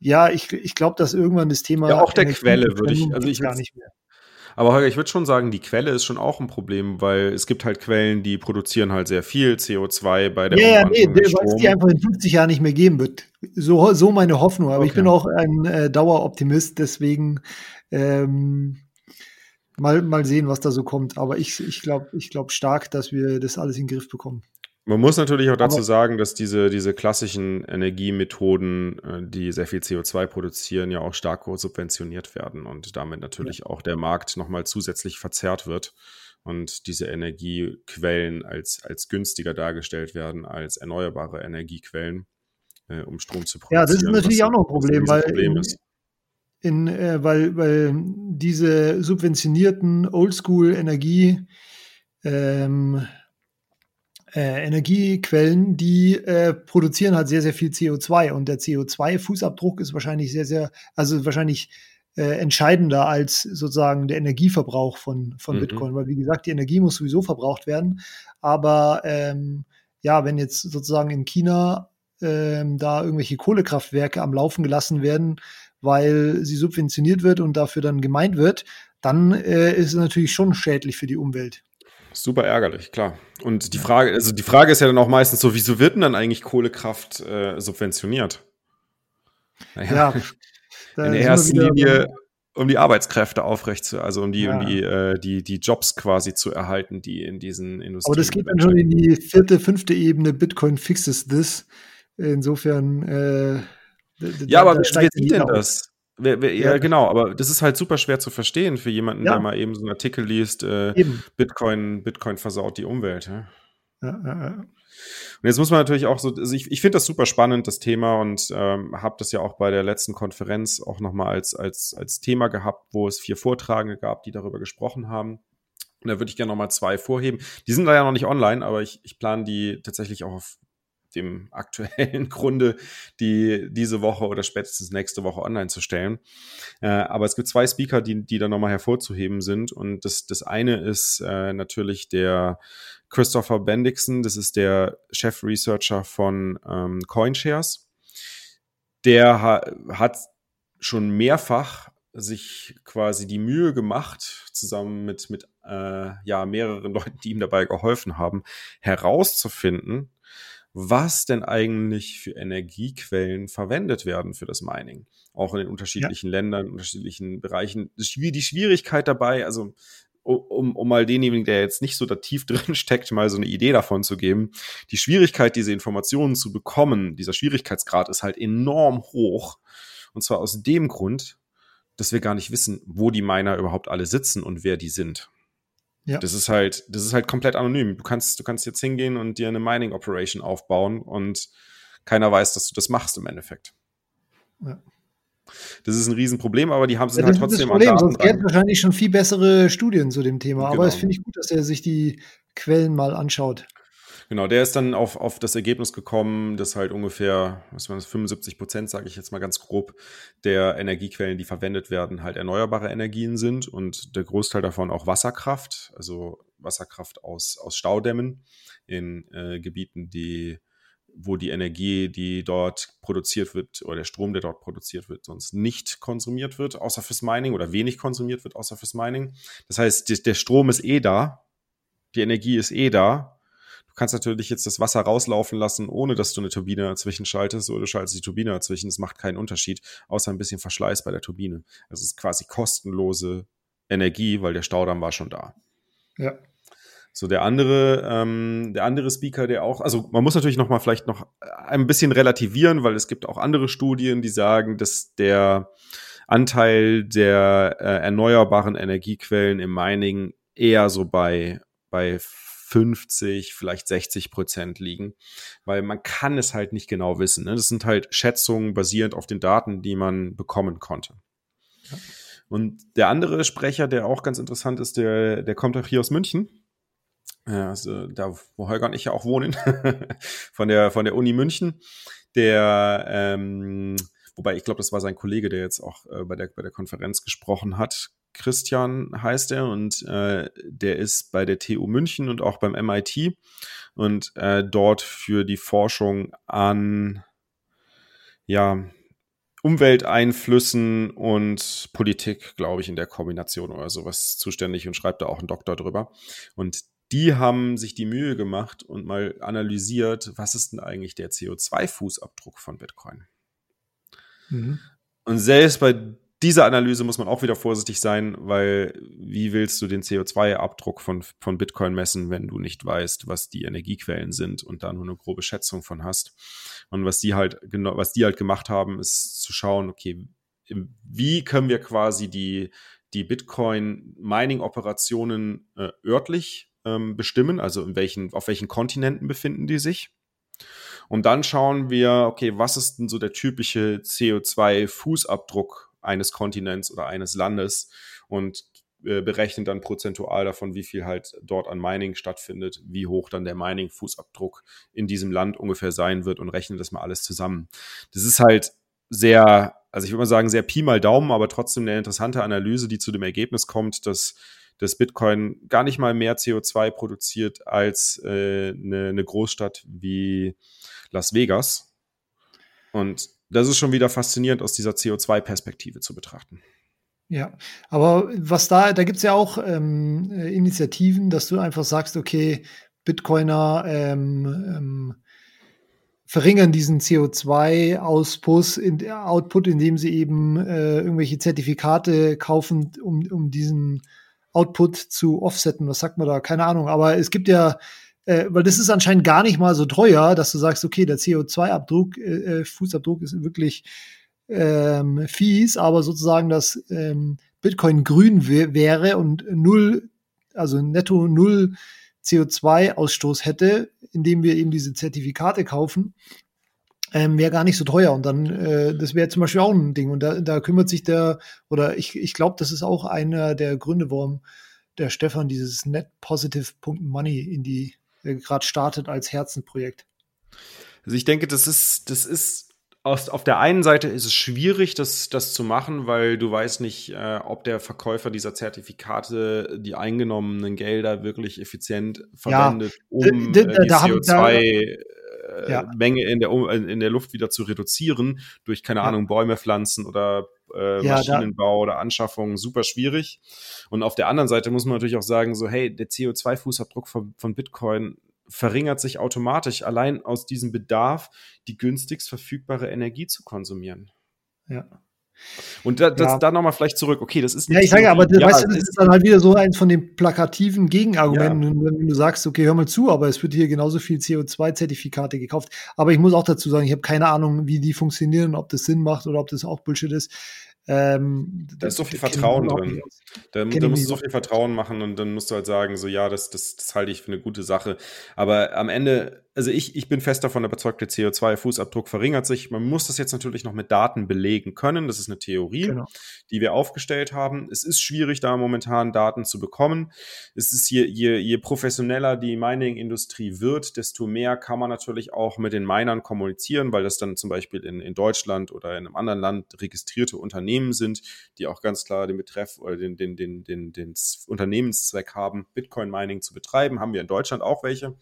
ich glaube, dass irgendwann das Thema... Ja, auch der Quelle würde ich... Also ich gar nicht mehr. Aber Holger, ich würde schon sagen, die Quelle ist schon auch ein Problem, weil es gibt halt Quellen, die produzieren halt sehr viel CO2 bei der Umwandlung des Strom. Weil es die einfach in 50 Jahren nicht mehr geben wird. So meine Hoffnung. Aber okay. Ich bin auch ein Daueroptimist, deswegen mal sehen, was da so kommt. Aber ich glaube stark, dass wir das alles in den Griff bekommen. Man muss natürlich auch dazu sagen, dass diese klassischen Energiemethoden, die sehr viel CO2 produzieren, ja auch stark subventioniert werden und damit natürlich auch der Markt nochmal zusätzlich verzerrt wird und diese Energiequellen als günstiger dargestellt werden als erneuerbare Energiequellen, um Strom zu produzieren. Ja, das ist natürlich auch noch ein Problem, weil diese subventionierten Oldschool-Energie Energiequellen, die produzieren halt sehr, sehr viel CO2 und der CO2-Fußabdruck ist wahrscheinlich sehr, sehr, also wahrscheinlich entscheidender als sozusagen der Energieverbrauch von Bitcoin, weil wie gesagt, die Energie muss sowieso verbraucht werden, aber wenn jetzt sozusagen in China da irgendwelche Kohlekraftwerke am Laufen gelassen werden, weil sie subventioniert wird und dafür dann gemeint wird, dann ist es natürlich schon schädlich für die Umwelt. Super ärgerlich, klar. Und die Frage ist ja dann auch meistens so, wieso wird denn dann eigentlich Kohlekraft subventioniert? Naja, in der ersten Linie, um die Arbeitskräfte um die Jobs quasi zu erhalten, die in diesen Industrien. Aber das geht dann schon in die 4., 5. Ebene, Bitcoin fixes this. Insofern. Ja, aber wer sieht denn das? Ja, genau, aber das ist halt super schwer zu verstehen für jemanden, der mal eben so einen Artikel liest, Bitcoin versaut die Umwelt. Ja? Ja. Und jetzt muss man natürlich auch so, also ich finde das super spannend, das Thema, und habe das ja auch bei der letzten Konferenz auch nochmal als Thema gehabt, wo es 4 Vortragende gab, die darüber gesprochen haben. Und da würde ich gerne nochmal 2 vorheben. Die sind da ja noch nicht online, aber ich plane die tatsächlich auch auf dem aktuellen Grunde, die diese Woche oder spätestens nächste Woche online zu stellen. Aber es gibt 2 Speaker, die da nochmal hervorzuheben sind. Und das eine ist natürlich der Christopher Bendiksen, das ist der Chef-Researcher von CoinShares. Der hat schon mehrfach sich quasi die Mühe gemacht, zusammen mit mehreren Leuten, die ihm dabei geholfen haben, herauszufinden, was denn eigentlich für Energiequellen verwendet werden für das Mining. Auch in den unterschiedlichen Ländern, unterschiedlichen Bereichen. Die Schwierigkeit dabei, also um mal denjenigen, der jetzt nicht so da tief drin steckt, mal so eine Idee davon zu geben. Die Schwierigkeit, diese Informationen zu bekommen, dieser Schwierigkeitsgrad ist halt enorm hoch. Und zwar aus dem Grund, dass wir gar nicht wissen, wo die Miner überhaupt alle sitzen und wer die sind. Ja. Das ist halt komplett anonym. Du kannst jetzt hingehen und dir eine Mining Operation aufbauen und keiner weiß, dass du das machst im Endeffekt. Ja. Das ist ein Riesenproblem, aber die haben es halt trotzdem an Daten. Sonst gäbe es wahrscheinlich schon viel bessere Studien zu dem Thema. Genau. Aber es finde ich gut, dass er sich die Quellen mal anschaut. Genau, der ist dann auf das Ergebnis gekommen, dass halt ungefähr, was waren das, 75%, sage ich jetzt mal ganz grob, der Energiequellen, die verwendet werden, halt erneuerbare Energien sind und der Großteil davon auch Wasserkraft, also Wasserkraft aus Staudämmen in Gebieten, wo die Energie, die dort produziert wird, oder der Strom, der dort produziert wird, sonst nicht konsumiert wird, außer fürs Mining, oder wenig konsumiert wird, außer fürs Mining. Das heißt, der Strom ist eh da, die Energie ist eh da. Kannst natürlich jetzt das Wasser rauslaufen lassen, ohne dass du eine Turbine dazwischen schaltest, oder du schaltest die Turbine dazwischen. Das macht keinen Unterschied, außer ein bisschen Verschleiß bei der Turbine. Also es ist quasi kostenlose Energie, weil der Staudamm war schon da. Ja. So, der andere Speaker, der auch, also man muss natürlich noch mal vielleicht noch ein bisschen relativieren, weil es gibt auch andere Studien, die sagen, dass der Anteil der erneuerbaren Energiequellen im Mining eher so bei 50, vielleicht 60% liegen, weil man kann es halt nicht genau wissen. Ne? Das sind halt Schätzungen basierend auf den Daten, die man bekommen konnte. Ja. Und der andere Sprecher, der auch ganz interessant ist, der kommt auch hier aus München, also da, wo Holger und ich ja auch wohnen, von der Uni München, der wobei ich glaube, das war sein Kollege, der jetzt auch bei der Konferenz gesprochen hat. Christian heißt er, und der ist bei der TU München und auch beim MIT und dort für die Forschung an Umwelteinflüssen und Politik, glaube ich, in der Kombination oder sowas zuständig und schreibt da auch einen Doktor drüber. Und die haben sich die Mühe gemacht und mal analysiert, was ist denn eigentlich der CO2-Fußabdruck von Bitcoin? Mhm. Und selbst bei diese Analyse muss man auch wieder vorsichtig sein, weil wie willst du den CO2-Abdruck von Bitcoin messen, wenn du nicht weißt, was die Energiequellen sind und da nur eine grobe Schätzung von hast? Und was die halt gemacht haben, ist zu schauen, okay, wie können wir quasi die Bitcoin-Mining-Operationen örtlich bestimmen, also auf welchen Kontinenten befinden die sich? Und dann schauen wir, okay, was ist denn so der typische CO2-Fußabdruck eines Kontinents oder eines Landes, und berechnen dann prozentual davon, wie viel halt dort an Mining stattfindet, wie hoch dann der Mining-Fußabdruck in diesem Land ungefähr sein wird, und rechnen das mal alles zusammen. Das ist halt sehr, also ich würde mal sagen, sehr Pi mal Daumen, aber trotzdem eine interessante Analyse, die zu dem Ergebnis kommt, dass Bitcoin gar nicht mal mehr CO2 produziert als eine Großstadt wie Las Vegas. Und das ist schon wieder faszinierend, aus dieser CO2-Perspektive zu betrachten. Ja, aber da gibt es ja auch Initiativen, dass du einfach sagst, okay, Bitcoiner verringern diesen CO2-Output, indem sie eben irgendwelche Zertifikate kaufen, um diesen Output zu offsetten. Was sagt man da? Keine Ahnung. Aber es gibt ja, weil das ist anscheinend gar nicht mal so teuer, dass du sagst, okay, der CO2-Fußabdruck ist wirklich Fees, aber sozusagen, dass Bitcoin grün wäre und null, also netto null CO2-Ausstoß hätte, indem wir eben diese Zertifikate kaufen, wäre gar nicht so teuer. Und dann, das wäre zum Beispiel auch ein Ding. Und da kümmert sich ich glaube, das ist auch einer der Gründe, warum der Stefan dieses Net Positive Money gerade startet als Herzenprojekt. Also ich denke, das ist auf der einen Seite ist es schwierig, das zu machen, weil du weißt nicht, ob der Verkäufer dieser Zertifikate die eingenommenen Gelder wirklich effizient verwendet, um die CO2-Menge in der Luft wieder zu reduzieren durch, keine Ahnung, Bäume pflanzen oder Maschinenbau oder Anschaffung, super schwierig. Und auf der anderen Seite muss man natürlich auch sagen, so hey, der CO2-Fußabdruck von Bitcoin verringert sich automatisch allein aus diesem Bedarf, die günstigst verfügbare Energie zu konsumieren. Ja. Und da nochmal vielleicht zurück. Okay, das ist nicht. Ja, ich sage, so, aber das ist dann halt wieder so eins von den plakativen Gegenargumenten, wenn du sagst, okay, hör mal zu, aber es wird hier genauso viel CO2-Zertifikate gekauft. Aber ich muss auch dazu sagen, ich habe keine Ahnung, wie die funktionieren, ob das Sinn macht oder ob das auch Bullshit ist. Da ist so viel Vertrauen drin. Da musst du so viel Vertrauen machen und dann musst du halt sagen, so ja, das halte ich für eine gute Sache. Aber am Ende, also ich bin fest davon überzeugt, der CO2-Fußabdruck verringert sich. Man muss das jetzt natürlich noch mit Daten belegen können. Das ist eine Theorie, die wir aufgestellt haben. Es ist schwierig, da momentan Daten zu bekommen. Es ist je professioneller die Mining-Industrie wird, desto mehr kann man natürlich auch mit den Minern kommunizieren, weil das dann zum Beispiel in Deutschland oder in einem anderen Land registrierte Unternehmen sind, die auch ganz klar den Betreff oder den Unternehmenszweck haben, Bitcoin-Mining zu betreiben, haben wir in Deutschland auch welche.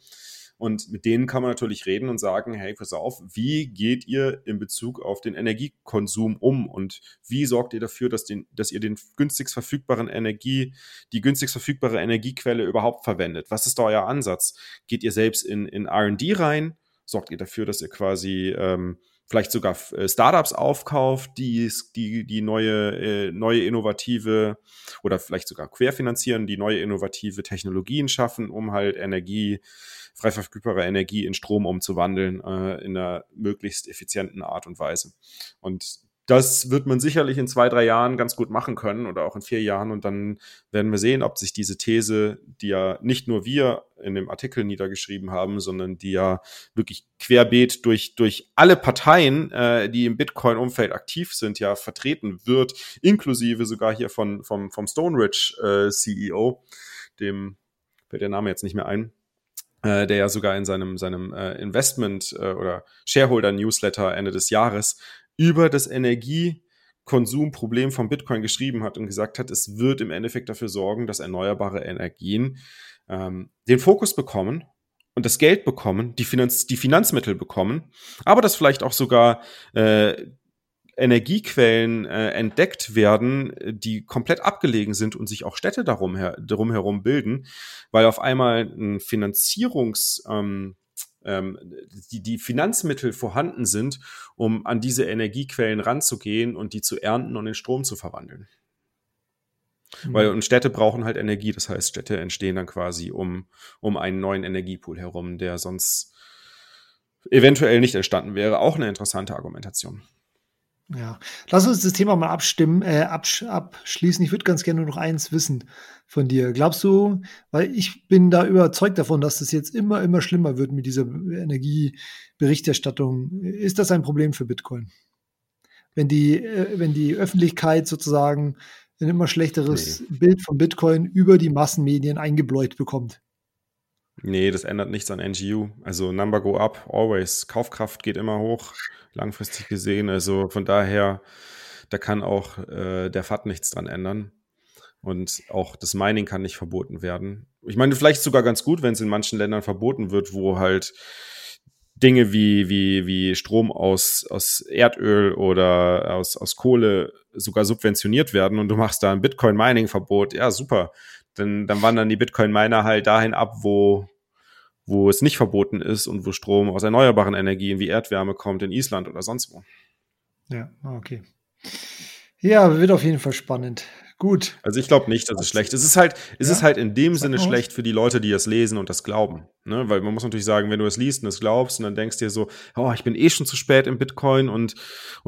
Und mit denen kann man natürlich reden und sagen, hey, pass auf, wie geht ihr in Bezug auf den Energiekonsum um und wie sorgt ihr dafür, dass ihr die günstigst verfügbare Energiequelle überhaupt verwendet? Was ist da euer Ansatz? Geht ihr selbst in R&D rein? Sorgt ihr dafür, dass ihr quasi vielleicht sogar Startups aufkauft, die neue innovative oder vielleicht sogar querfinanzieren, die neue innovative Technologien schaffen, um halt frei verfügbare Energie in Strom umzuwandeln, in einer möglichst effizienten Art und Weise. Und das wird man sicherlich in 2-3 Jahren ganz gut machen können oder auch in 4 Jahren. Und dann werden wir sehen, ob sich diese These, die ja nicht nur wir in dem Artikel niedergeschrieben haben, sondern die ja wirklich querbeet durch alle Parteien, die im Bitcoin-Umfeld aktiv sind, ja vertreten wird, inklusive sogar hier vom Stone Ridge CEO, dem fällt der Name jetzt nicht mehr ein, der ja sogar in seinem Investment- oder Shareholder-Newsletter Ende des Jahres über das Energiekonsumproblem von Bitcoin geschrieben hat und gesagt hat, es wird im Endeffekt dafür sorgen, dass erneuerbare Energien den Fokus bekommen und das Geld bekommen, die Finanzmittel bekommen, aber dass vielleicht auch sogar Energiequellen entdeckt werden, die komplett abgelegen sind und sich auch Städte drumherum bilden, weil auf einmal ein die Finanzmittel vorhanden sind, um an diese Energiequellen ranzugehen und die zu ernten und in Strom zu verwandeln. Mhm. Und Städte brauchen halt Energie, das heißt, Städte entstehen dann quasi um einen neuen Energiepool herum, der sonst eventuell nicht entstanden wäre. Auch eine interessante Argumentation. Ja, lass uns das Thema mal abschließen. Ich würde ganz gerne nur noch eins wissen von dir. Glaubst du, weil ich bin da überzeugt davon, dass das jetzt immer, immer schlimmer wird mit dieser Energieberichterstattung. Ist das ein Problem für Bitcoin? Wenn die Öffentlichkeit sozusagen ein immer schlechteres Bild von Bitcoin über die Massenmedien eingebläut bekommt? Nee, das ändert nichts an NGU. Also Number go up, always. Kaufkraft geht immer hoch, langfristig gesehen. Also von daher, da kann auch der FAT nichts dran ändern. Und auch das Mining kann nicht verboten werden. Ich meine, vielleicht sogar ganz gut, wenn es in manchen Ländern verboten wird, wo halt Dinge wie Strom aus Erdöl oder aus Kohle sogar subventioniert werden und du machst da ein Bitcoin-Mining-Verbot. Ja, super. Dann wandern die Bitcoin-Miner halt dahin ab, wo es nicht verboten ist und wo Strom aus erneuerbaren Energien wie Erdwärme kommt, in Island oder sonst wo. Ja, okay. Ja, wird auf jeden Fall spannend. Gut. Also ich glaube nicht, dass es schlecht ist. Es ist halt in dem Sinne schlecht für die Leute, die das lesen und das glauben. Ne? Weil man muss natürlich sagen, wenn du es liest und es glaubst und dann denkst dir so, oh, ich bin eh schon zu spät im Bitcoin und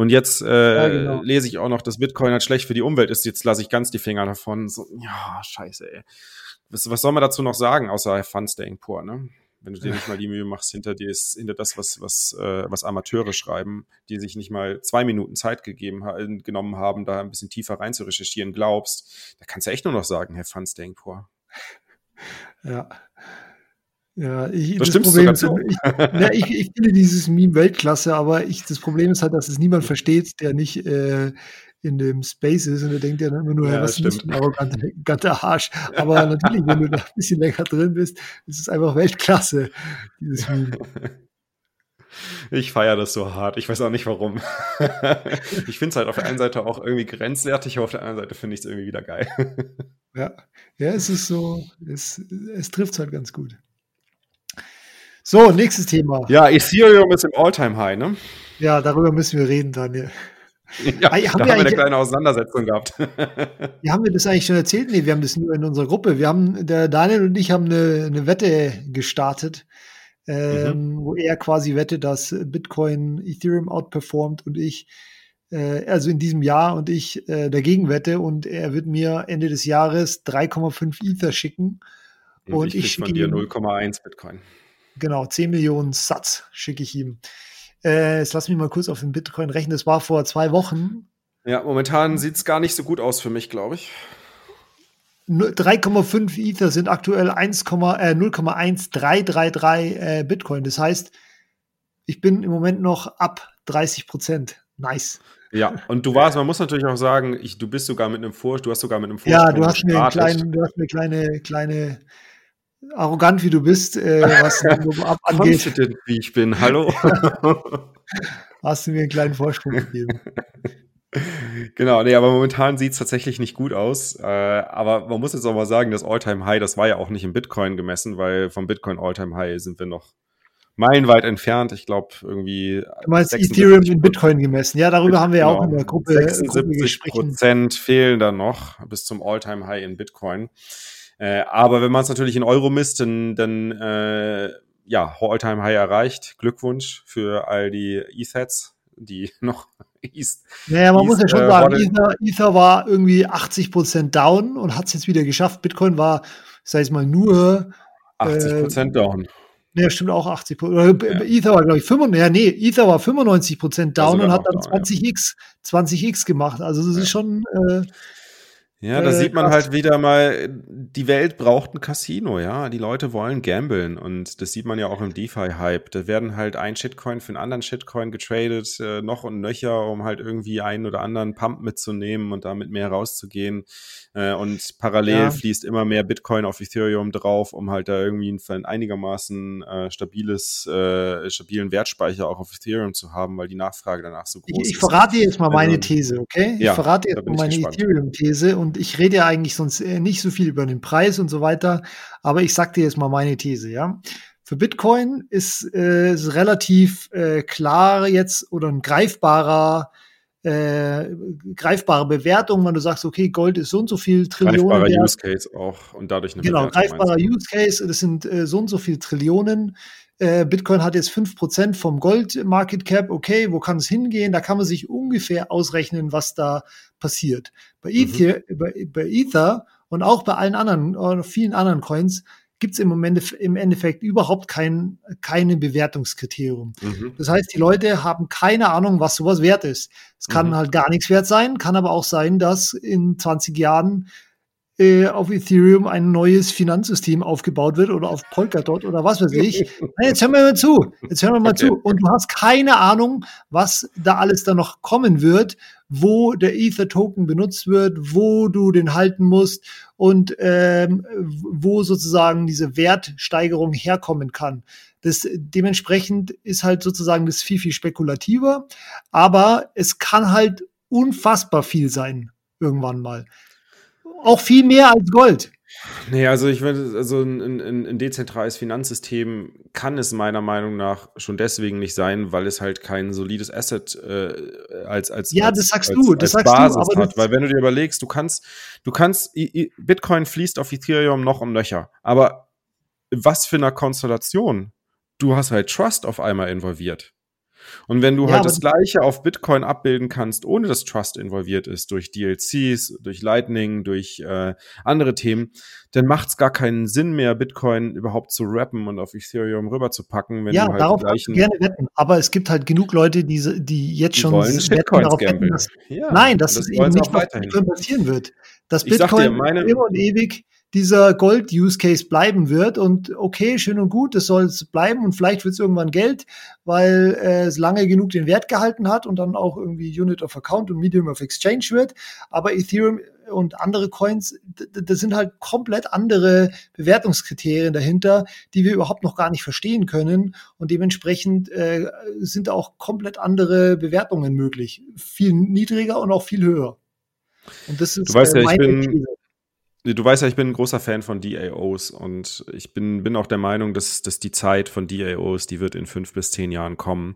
jetzt lese ich auch noch, dass Bitcoin halt schlecht für die Umwelt ist, jetzt lasse ich ganz die Finger davon. So, ja, scheiße, ey. Was soll man dazu noch sagen, außer Fun-Staying poor, ne? Wenn du dir nicht mal die Mühe machst, hinter das, was Amateure schreiben, die sich nicht mal 2 Minuten Zeit genommen haben, da ein bisschen tiefer rein zu recherchieren, glaubst, da kannst du echt nur noch sagen, Herr Fun-Staying poor. Ja. Ja, ich finde dieses Meme Weltklasse, aber das Problem ist halt, dass es niemand versteht, der nicht in dem Space ist und der denkt ja dann immer nur, ja, was ist ein arroganter Arsch. Aber natürlich, wenn du da ein bisschen länger drin bist, ist es einfach Weltklasse, dieses Meme. Ich feiere das so hart. Ich weiß auch nicht, warum. Ich finde es halt auf der einen Seite auch irgendwie grenzwertig, aber auf der anderen Seite finde ich es irgendwie wieder geil. Ja, es ist so, es trifft es halt ganz gut. So, nächstes Thema. Ja, Ethereum ist im All-Time-High, ne? Ja, darüber müssen wir reden, Daniel. Ja, haben wir eine kleine Auseinandersetzung gehabt. Ja, haben wir das eigentlich schon erzählt? Nee, wir haben das nur in unserer Gruppe. Der Daniel und ich haben eine Wette gestartet, wo er quasi wettet, dass Bitcoin Ethereum outperformt und ich, also in diesem Jahr, und ich dagegen wette, und er wird mir Ende des Jahres 3,5 Ether schicken. Und ich schicke von dir 0,1 Bitcoin. Genau, 10 Millionen Satz schicke ich ihm. Jetzt lass mich mal kurz auf den Bitcoin rechnen. Das war vor 2 Wochen. Ja, momentan sieht es gar nicht so gut aus für mich, glaube ich. 3,5 Ether sind aktuell 0,1333 Bitcoin. Das heißt, ich bin im Moment noch ab 30%. Nice. Ja, und man muss natürlich auch sagen, du bist sogar mit einem Vorsprung. Du hast sogar mit einem Vorsprung gestartet. Ja, du hast eine kleine arrogant wie du bist, was ab angeht. Confident wie ich bin, hallo. Hast du mir einen kleinen Vorsprung gegeben. Genau, nee, aber momentan sieht es tatsächlich nicht gut aus. Aber man muss jetzt auch mal sagen, das All-Time-High, das war ja auch nicht im Bitcoin gemessen, weil vom Bitcoin All-Time-High sind wir noch meilenweit entfernt. Ich glaube, irgendwie. Du meinst Ethereum in Bitcoin gemessen? Ja, darüber haben wir ja auch in der Gruppe. 76% fehlen dann noch bis zum All-Time-High in Bitcoin. Aber wenn man es natürlich in Euro misst, dann All-Time-High erreicht. Glückwunsch für all die ETHs, die noch muss ja schon sagen, Ether war irgendwie 80% down und hat es jetzt wieder geschafft. Bitcoin war, sag ich mal, nur 80% down. Ja, stimmt, auch 80%. Ja. Ether war, glaube ich, Ether war 95% down und hat dann 20x gemacht. Also das ist schon... Ja, da sieht man halt wieder mal, die Welt braucht ein Casino, ja. Die Leute wollen gamblen und das sieht man ja auch im DeFi-Hype. Da werden halt ein Shitcoin für einen anderen Shitcoin getradet, noch und nöcher, um halt irgendwie einen oder anderen Pump mitzunehmen und damit mehr rauszugehen. Und parallel fließt immer mehr Bitcoin auf Ethereum drauf, um halt da irgendwie ein einigermaßen stabilen Wertspeicher auch auf Ethereum zu haben, weil die Nachfrage danach so groß ist. Ich verrate dir jetzt mal meine These, okay? Ethereum-These. Und ich rede ja eigentlich sonst nicht so viel über den Preis und so weiter, aber ich sag dir jetzt mal meine These, ja. Für Bitcoin ist relativ klar jetzt oder ein greifbare Bewertung, wenn du sagst, okay, Gold ist so und so viel Trillionen. Greifbarer Use Case auch und dadurch eine Bewertung. Genau, greifbarer Use Case, das sind so und so viel Trillionen. Bitcoin hat jetzt 5% vom Gold-Market-Cap. Okay, wo kann es hingehen? Da kann man sich ungefähr ausrechnen, was da passiert. Bei Ether und auch bei allen anderen oder vielen anderen Coins gibt es im Endeffekt überhaupt keine Bewertungskriterium. Das heißt, die Leute haben keine Ahnung, was sowas wert ist. Es kann halt gar nichts wert sein, kann aber auch sein, dass in 20 Jahren auf Ethereum ein neues Finanzsystem aufgebaut wird oder auf Polkadot oder was weiß ich. Nein, jetzt hören wir mal zu. Und du hast keine Ahnung, was da alles dann noch kommen wird, wo der Ether-Token benutzt wird, wo du den halten musst und wo sozusagen diese Wertsteigerung herkommen kann. Dementsprechend ist halt sozusagen das viel, viel spekulativer, aber es kann halt unfassbar viel sein irgendwann mal. Auch viel mehr als Gold. Nee, also ich würde, also ein dezentrales Finanzsystem kann es meiner Meinung nach schon deswegen nicht sein, weil es halt kein solides Asset als Basis hat. Weil wenn du dir überlegst, du kannst Bitcoin fließt auf Ethereum noch um Löcher, aber was für eine Konstellation? Du hast halt Trust auf einmal involviert. Und wenn du halt das Gleiche auf Bitcoin abbilden kannst, ohne dass Trust involviert ist, durch DLCs, durch Lightning, durch andere Themen, dann macht es gar keinen Sinn mehr, Bitcoin überhaupt zu wrappen und auf Ethereum rüberzupacken. Wenn du halt darauf kann ich gerne wetten, aber es gibt halt genug Leute, die jetzt schon wetten, darauf wetten, dass, nein, dass das eben nicht passieren wird. Dass Bitcoin immer und ewig dieser Gold-Use-Case bleiben wird und okay, schön und gut, das soll es bleiben und vielleicht wird es irgendwann Geld, weil es lange genug den Wert gehalten hat und dann auch irgendwie Unit of Account und Medium of Exchange wird, aber Ethereum und andere Coins, das sind halt komplett andere Bewertungskriterien dahinter, die wir überhaupt noch gar nicht verstehen können und dementsprechend sind auch komplett andere Bewertungen möglich, viel niedriger und auch viel höher. Und das ist Du weißt ja, ich bin ein großer Fan von DAOs und ich bin auch der Meinung, dass die Zeit von DAOs, die wird in 5 bis 10 Jahren kommen.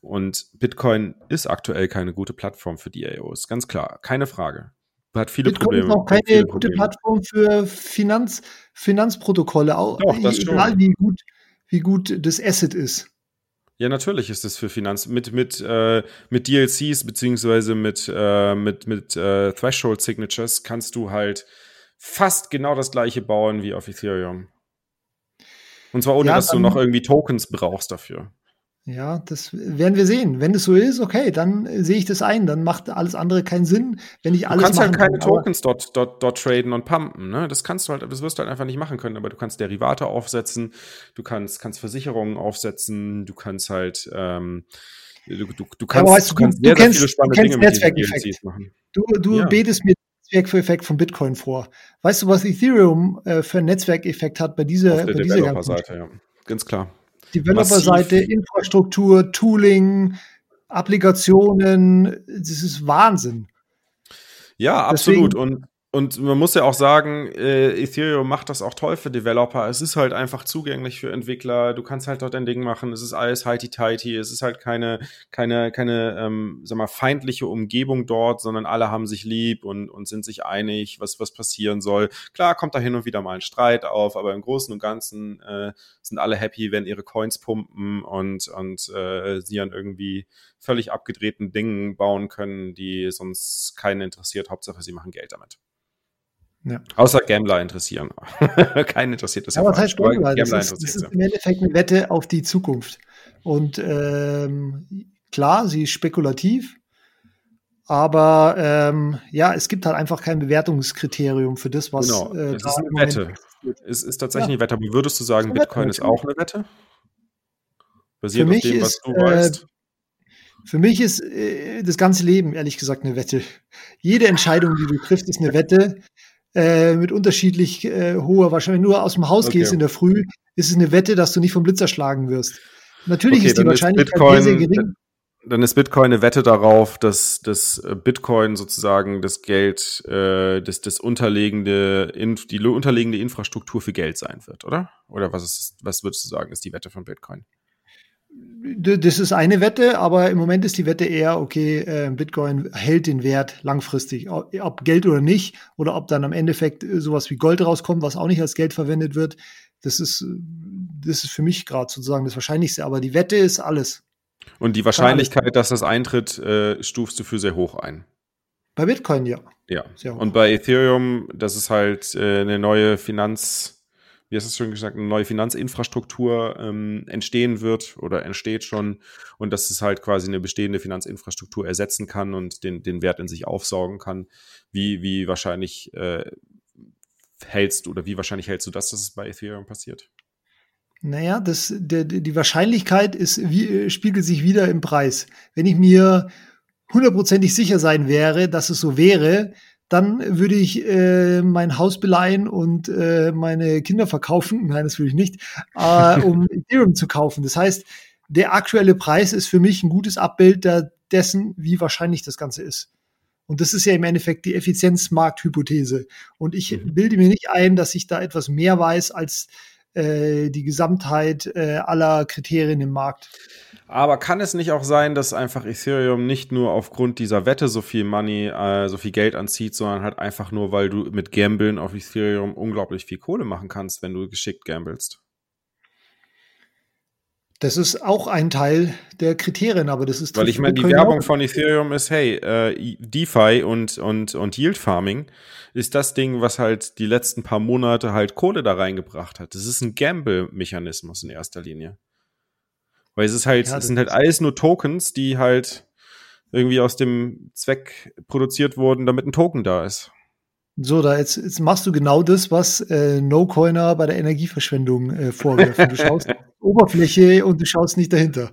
Und Bitcoin ist aktuell keine gute Plattform für DAOs, ganz klar, keine Frage. Hat viele Bitcoin Probleme. Bitcoin ist auch keine gute Plattform für Finanzprotokolle, auch doch, egal wie gut das Asset ist. Ja, natürlich ist es für Finanzen mit DLCs beziehungsweise mit Threshold Signatures kannst du halt fast genau das gleiche bauen wie auf Ethereum. Und zwar ohne, dass du noch irgendwie Tokens brauchst dafür. Ja, das werden wir sehen. Wenn es so ist, okay, dann sehe ich das ein. Dann macht alles andere keinen Sinn. Wenn ich alles du kannst halt keine Tokens dort traden und pumpen. Ne? Das kannst du halt, das wirst du halt einfach nicht machen können. Aber du kannst Derivate aufsetzen, du kannst Versicherungen aufsetzen, du kannst halt du kannst sehr viele spannende Dinge mit DLCs machen. Du betest mir Netzwerkeffekt von Bitcoin vor. Weißt du, was Ethereum für einen Netzwerkeffekt hat bei dieser ganzen Developer-Seite, ja. Ganz klar. Developer-Seite, Infrastruktur, Tooling, Applikationen, das ist Wahnsinn. Ja, absolut. Deswegen, und man muss ja auch sagen, Ethereum macht das auch toll für Developer. Es ist halt einfach zugänglich für Entwickler. Du kannst halt dort dein Ding machen. Es ist alles heiti-teiti. Es ist halt keine feindliche Umgebung dort, sondern alle haben sich lieb und sind sich einig, was passieren soll. Klar, kommt da hin und wieder mal ein Streit auf, aber im Großen und Ganzen sind alle happy, wenn ihre Coins pumpen und sie an irgendwie völlig abgedrehten Dingen bauen können, die sonst keinen interessiert. Hauptsache, sie machen Geld damit. Ja. Außer Gambler interessieren. Keinen interessiert das. Ja, was heißt Gambler? Das ist im Endeffekt eine Wette auf die Zukunft. Und klar, sie ist spekulativ, aber es gibt halt einfach kein Bewertungskriterium für das, was. Genau, es ist eine Wette. Es ist tatsächlich eine Wette. Aber würdest du sagen, Bitcoin ist auch eine Wette? Basiert auf dem, was du weißt. Für mich ist das ganze Leben, ehrlich gesagt, eine Wette. Jede Entscheidung, die du triffst, ist eine Wette. Mit unterschiedlich hoher Wahrscheinlichkeit. Wenn du nur aus dem Haus gehst in der Früh, ist es eine Wette, dass du nicht vom Blitz erschlagen wirst. Natürlich ist die Wahrscheinlichkeit sehr gering. Dann ist Bitcoin eine Wette darauf, dass Bitcoin sozusagen das Geld, die unterliegende Infrastruktur für Geld sein wird, oder? Oder was würdest du sagen, ist die Wette von Bitcoin? Das ist eine Wette, aber im Moment ist die Wette eher, okay, Bitcoin hält den Wert langfristig, ob Geld oder nicht, oder ob dann am Endeffekt sowas wie Gold rauskommt, was auch nicht als Geld verwendet wird. Das ist für mich gerade sozusagen das Wahrscheinlichste, aber die Wette ist alles. Und die Wahrscheinlichkeit, dass das eintritt, stufst du für sehr hoch ein? Bei Bitcoin, ja. Ja, und bei Ethereum, das ist halt eine neue Finanzinfrastruktur entstehen wird oder entsteht schon und dass es halt quasi eine bestehende Finanzinfrastruktur ersetzen kann und den Wert in sich aufsaugen kann. Wie wahrscheinlich hältst du das, dass es bei Ethereum passiert? Naja, die Wahrscheinlichkeit spiegelt sich wieder im Preis. Wenn ich mir 100% sicher sein wäre, dass es so wäre, dann würde ich mein Haus beleihen und meine Kinder verkaufen. Nein, das würde ich nicht, um Ethereum zu kaufen. Das heißt, der aktuelle Preis ist für mich ein gutes Abbild dessen, wie wahrscheinlich das Ganze ist. Und das ist ja im Endeffekt die Effizienzmarkthypothese. Und ich bilde mir nicht ein, dass ich da etwas mehr weiß als die Gesamtheit aller Kriterien im Markt. Aber kann es nicht auch sein, dass einfach Ethereum nicht nur aufgrund dieser Wette so viel Money, so viel Geld anzieht, sondern halt einfach nur, weil du mit Gambeln auf Ethereum unglaublich viel Kohle machen kannst, wenn du geschickt gambelst? Das ist auch ein Teil der Kriterien, aber das ist... Weil ich meine, die Werbung von Ethereum ist, hey, DeFi und Yield Farming ist das Ding, was halt die letzten paar Monate halt Kohle da reingebracht hat. Das ist ein Gamble-Mechanismus in erster Linie. Weil es ist halt, ja, es sind halt alles nur Tokens, die halt irgendwie aus dem Zweck produziert wurden, damit ein Token da ist. So, da jetzt machst du genau das, was No-Coiner bei der Energieverschwendung vorwerfen. Du schaust auf die Oberfläche und du schaust nicht dahinter.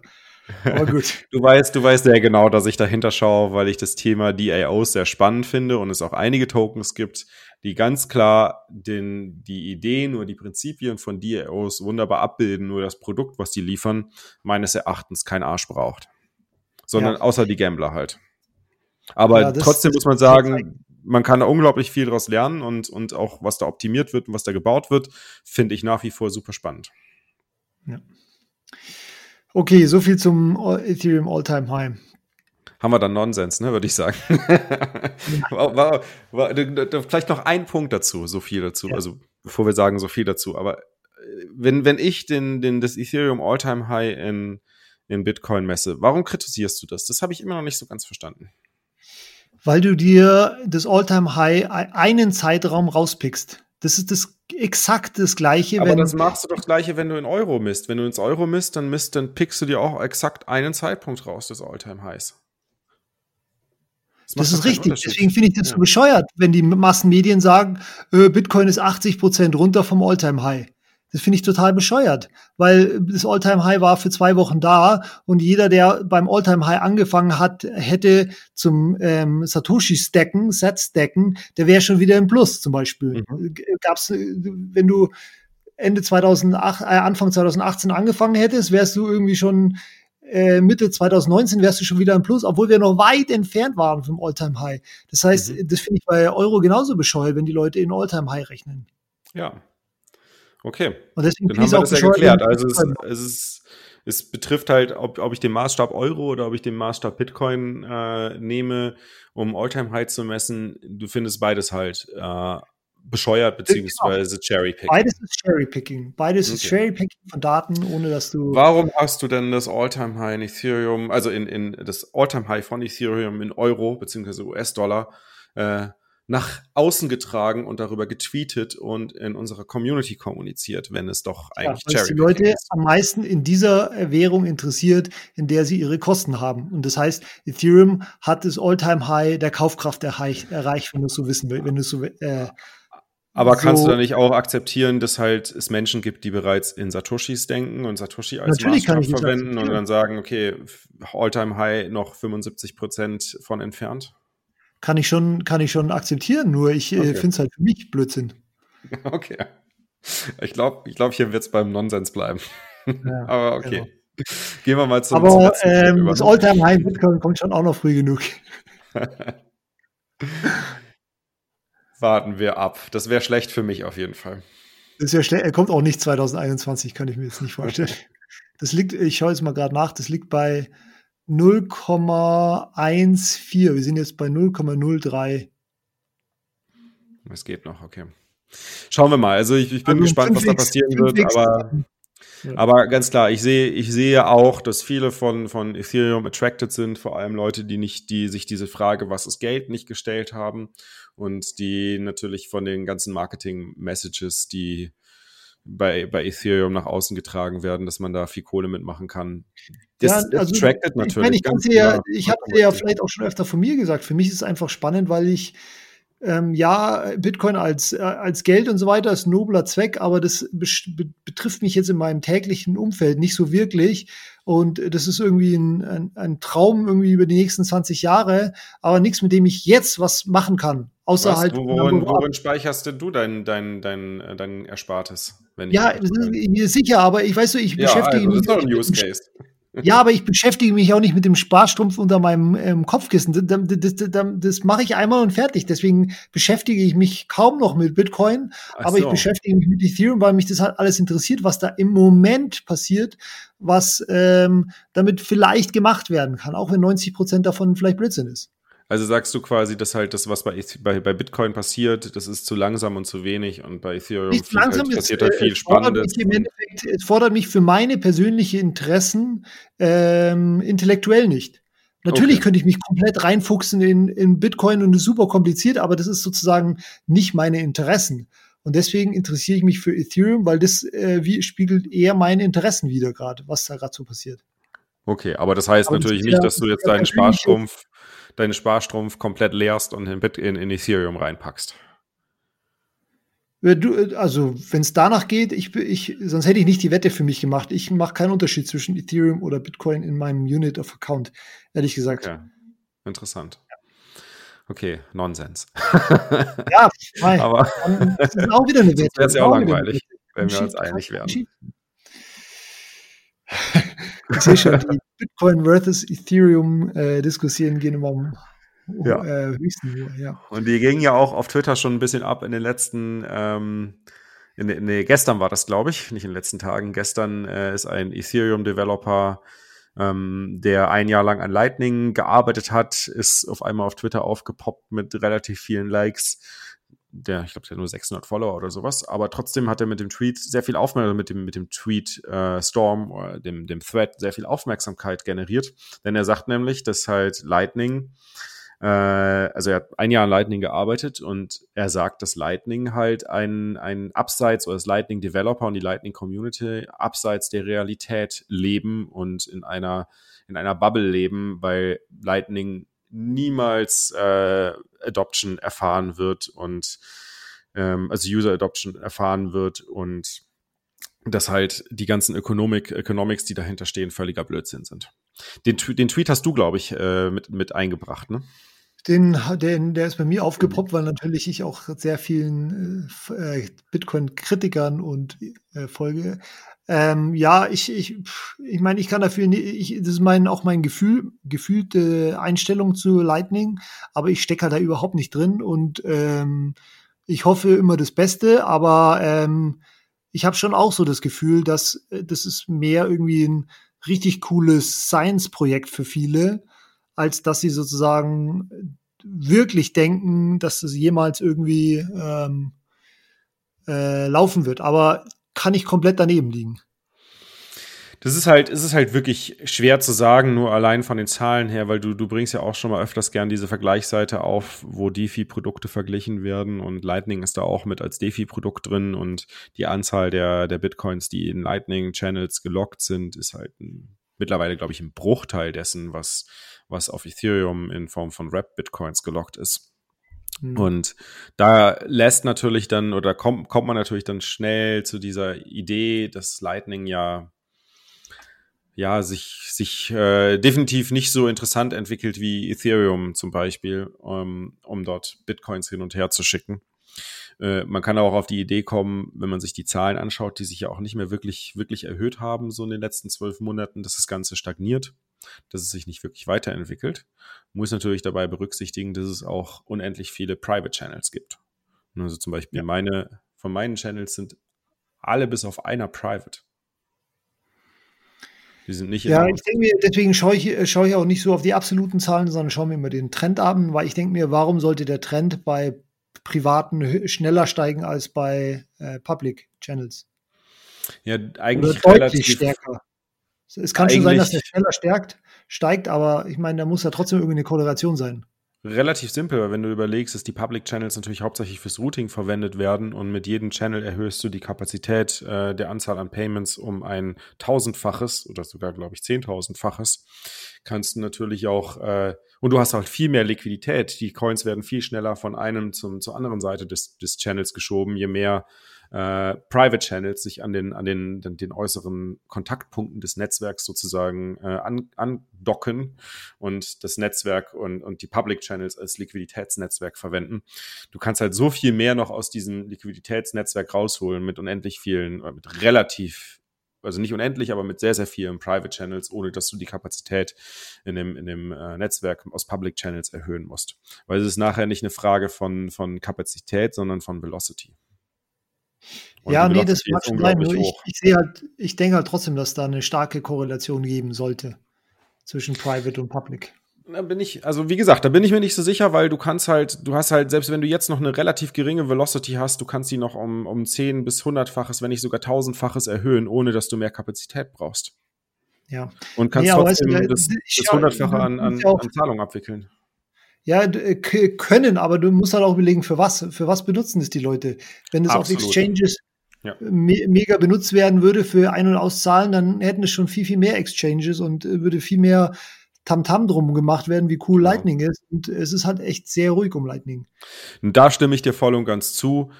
Aber gut. Du weißt ja genau, dass ich dahinter schaue, weil ich das Thema DAOs sehr spannend finde und es auch einige Tokens gibt, die ganz klar die Ideen oder die Prinzipien von DAOs wunderbar abbilden, nur das Produkt, was die liefern, meines Erachtens kein Arsch braucht. Sondern ja, außer die Gambler halt. Aber ja, trotzdem muss man sagen, man kann da unglaublich viel draus lernen und auch, was da optimiert wird und was da gebaut wird, finde ich nach wie vor super spannend. Ja. Okay, so viel zum Ethereum All-Time High. Haben wir dann Nonsens, ne, würde ich sagen. Ja. Vielleicht noch ein Punkt dazu, so viel dazu, ja. Also bevor wir sagen so viel dazu, aber wenn ich das Ethereum All-Time High in Bitcoin messe, warum kritisierst du das? Das habe ich immer noch nicht so ganz verstanden. Weil du dir das All-Time-High einen Zeitraum rauspickst. Das ist exakt das Gleiche. Aber das machst du doch das Gleiche, wenn du in Euro misst. Wenn du ins Euro misst, dann pickst du dir auch exakt einen Zeitpunkt raus des All-Time-Highs. Das ist richtig. Deswegen finde ich das so bescheuert, wenn die Massenmedien sagen, Bitcoin ist 80% runter vom All-Time-High. Das finde ich total bescheuert, weil das All-Time-High war für 2 Wochen da und jeder, der beim All-Time-High angefangen hat, hätte zum Satoshi-Stacken, Set-Stacken, der wäre schon wieder im Plus zum Beispiel. Mhm. Gab's, wenn du Ende 2008, Anfang 2018 angefangen hättest, wärst du irgendwie schon Mitte 2019 wärst du schon wieder im Plus, obwohl wir noch weit entfernt waren vom All-Time-High. Das heißt, das finde ich bei Euro genauso bescheuert, wenn die Leute in All-Time-High rechnen. Ja. Okay, und deswegen dann haben wir das ja geklärt. Also es betrifft halt, ob ich den Maßstab Euro oder ob ich den Maßstab Bitcoin nehme, um All-Time-High zu messen. Du findest beides halt bescheuert beziehungsweise Cherry-Picking. Beides ist Cherry-Picking. Beides ist Cherry-Picking von Daten, ohne dass du... Warum hast du denn das All-Time-High in Ethereum, also in das All-Time-High von Ethereum in Euro beziehungsweise US-Dollar nach außen getragen und darüber getweetet und in unserer Community kommuniziert, wenn es doch eigentlich Charity ist? Ja, weil es die Leute am meisten in dieser Währung interessiert, in der sie ihre Kosten haben. Und das heißt, Ethereum hat das All-Time-High der Kaufkraft erreicht, wenn du es so wissen willst, wenn du es so... Aber kannst du da nicht auch akzeptieren, dass halt es Menschen gibt, die bereits in Satoshis denken und Satoshi als Maßstab verwenden und dann sagen, okay, All-Time-High noch 75% von entfernt? Kann ich schon akzeptieren, nur ich finde es halt für mich Blödsinn. Okay. Ich glaube, hier wird es beim Nonsens bleiben. Ja, aber okay. Genau. Gehen wir mal zum letzten Thema über. Das All-Time-High-Bitcoin kommt schon auch noch früh genug. Warten wir ab. Das wäre schlecht für mich auf jeden Fall. Das wäre schlecht. Er kommt auch nicht 2021, kann ich mir jetzt nicht vorstellen. Das liegt, ich schaue jetzt mal gerade nach, das liegt bei 0,14. Wir sind jetzt bei 0,03. Es geht noch, okay. Schauen wir mal. Also ich bin gespannt, was da passieren wird. Aber ganz klar, ich sehe auch, dass viele von Ethereum attracted sind, vor allem Leute, die sich diese Frage, was ist Geld, nicht gestellt haben und die natürlich von den ganzen Marketing-Messages, die bei Ethereum nach außen getragen werden, dass man da viel Kohle mitmachen kann. Das attracted natürlich. Ich habe dir ja vielleicht auch schon öfter von mir gesagt, für mich ist es einfach spannend, weil ich Bitcoin als Geld und so weiter ist ein nobler Zweck, aber das betrifft mich jetzt in meinem täglichen Umfeld nicht so wirklich und das ist irgendwie ein Traum irgendwie über die nächsten 20 Jahre, aber nichts, mit dem ich jetzt was machen kann. Außer halt worin speicherst du dein Erspartes? Wenn das ist mir sicher, aber ich weiß so, ich beschäftige mich. Das ist doch ein Use Case. Ja, aber ich beschäftige mich auch nicht mit dem Sparstrumpf unter meinem Kopfkissen. Das mache ich einmal und fertig. Deswegen beschäftige ich mich kaum noch mit Bitcoin. Ach aber so. Ich beschäftige mich mit Ethereum, weil mich das halt alles interessiert, was da im Moment passiert, was damit vielleicht gemacht werden kann, auch wenn 90% davon vielleicht Blödsinn ist. Also sagst du quasi, dass halt das, was bei Bitcoin passiert, das ist zu langsam und zu wenig und bei Ethereum passiert halt viel Spannendes. Es fordert mich für meine persönlichen Interessen intellektuell nicht. Natürlich okay. Könnte ich mich komplett reinfuchsen in Bitcoin und das ist super kompliziert, aber das ist sozusagen nicht meine Interessen. Und deswegen interessiere ich mich für Ethereum, weil das spiegelt eher meine Interessen wider gerade, was da gerade so passiert. Okay, aber das heißt aber natürlich nicht, dass du jetzt deinen Sparstrumpf komplett leerst und in Ethereum reinpackst. Also wenn es danach geht, sonst hätte ich nicht die Wette für mich gemacht. Ich mache keinen Unterschied zwischen Ethereum oder Bitcoin in meinem Unit of Account, ehrlich gesagt. Okay. Interessant. Okay, Nonsens. Ja, aber das ist auch wieder eine Wette. Das wäre ja auch langweilig, wenn wir uns einig wären. Ich sehe schon, die Bitcoin versus Ethereum Diskussionen gehen immer höchsten Niveau. Ja. Und die gingen ja auch auf Twitter schon ein bisschen ab in den letzten, gestern war das, glaube ich, nicht in den letzten Tagen. Gestern ist ein Ethereum-Developer, der ein Jahr lang an Lightning gearbeitet hat, ist auf einmal auf Twitter aufgepoppt mit relativ vielen Likes. Ich glaube, der hat nur 600 Follower oder sowas, aber trotzdem hat er mit dem Tweet sehr viel Aufmerksamkeit, mit dem Tweet-Storm, oder dem Thread sehr viel Aufmerksamkeit generiert, denn er sagt nämlich, dass halt Lightning, also er hat ein Jahr an Lightning gearbeitet und er sagt, dass Lightning halt ein abseits, oder das Lightning-Developer und die Lightning-Community abseits der Realität leben und in einer Bubble leben, weil Lightning niemals Adoption erfahren wird und also User Adoption erfahren wird und dass halt die ganzen Economics, die dahinter stehen, völliger Blödsinn sind. Den Tweet hast du, glaube ich, mit eingebracht, ne? Der ist bei mir aufgepoppt, weil natürlich ich auch sehr vielen Bitcoin-Kritikern und folge. Ich meine, ich kann dafür nicht, das ist auch mein gefühlte Einstellung zu Lightning, aber ich stecke halt da überhaupt nicht drin und ich hoffe immer das Beste, aber ich habe schon auch so das Gefühl, dass das ist mehr irgendwie ein richtig cooles Science-Projekt für viele, als dass sie sozusagen wirklich denken, dass das jemals irgendwie laufen wird. Aber kann ich komplett daneben liegen. Es ist halt wirklich schwer zu sagen, nur allein von den Zahlen her, weil du bringst ja auch schon mal öfters gern diese Vergleichsseite auf, wo DeFi-Produkte verglichen werden und Lightning ist da auch mit als DeFi-Produkt drin und die Anzahl der Bitcoins, die in Lightning-Channels gelockt sind, ist halt mittlerweile, glaube ich, ein Bruchteil dessen, was auf Ethereum in Form von Wrapped-Bitcoins gelockt ist. Und da kommt man natürlich dann schnell zu dieser Idee, dass Lightning ja sich definitiv nicht so interessant entwickelt wie Ethereum zum Beispiel, um dort Bitcoins hin und her zu schicken. Man kann auch auf die Idee kommen, wenn man sich die Zahlen anschaut, die sich ja auch nicht mehr wirklich, wirklich erhöht haben, so in den letzten 12 Monaten, dass das Ganze stagniert, dass es sich nicht wirklich weiterentwickelt. Muss natürlich dabei berücksichtigen, dass es auch unendlich viele Private Channels gibt. Also zum Beispiel von meinen Channels sind alle bis auf einer Private. Die sind nicht ich denke mir, deswegen schaue ich auch nicht so auf die absoluten Zahlen, sondern schaue mir immer den Trend an, weil ich denke mir, warum sollte der Trend bei Privaten schneller steigen als bei Public Channels? Ja, eigentlich oder deutlich stärker. Es kann schon sein, dass der schneller steigt, aber ich meine, da muss ja trotzdem irgendwie eine Korrelation sein. Relativ simpel, weil wenn du überlegst, dass die Public Channels natürlich hauptsächlich fürs Routing verwendet werden und mit jedem Channel erhöhst du die Kapazität der Anzahl an Payments um ein 1000-faches oder sogar, glaube ich, 10.000-faches, kannst du natürlich auch und du hast halt viel mehr Liquidität. Die Coins werden viel schneller von einem zur anderen Seite des Channels geschoben, je mehr Private Channels sich an den äußeren Kontaktpunkten des Netzwerks sozusagen andocken und das Netzwerk und die Public Channels als Liquiditätsnetzwerk verwenden. Du kannst halt so viel mehr noch aus diesem Liquiditätsnetzwerk rausholen mit relativ also nicht unendlich, aber mit sehr, sehr vielen Private Channels, ohne dass du die Kapazität in dem Netzwerk aus Public Channels erhöhen musst. Weil es ist nachher nicht eine Frage von Kapazität, sondern von Velocity. Und ja, Velocity das mag schon sein. Nur ich denke halt trotzdem, dass da eine starke Korrelation geben sollte zwischen Private und Public. Da bin ich mir nicht so sicher, weil du hast halt, selbst wenn du jetzt noch eine relativ geringe Velocity hast, du kannst die noch um 10 bis 100-faches, wenn nicht sogar 1000-faches erhöhen, ohne dass du mehr Kapazität brauchst. Ja. Und kannst trotzdem das 100-fache an Zahlungen abwickeln. Ja, aber du musst halt auch überlegen, für was benutzen es die Leute. Wenn es auf Exchanges mega benutzt werden würde für Ein- und Auszahlen, dann hätten es schon viel, viel mehr Exchanges und würde viel mehr Tamtam drum gemacht werden, wie cool Lightning ist. Und es ist halt echt sehr ruhig um Lightning. Und da stimme ich dir voll und ganz zu.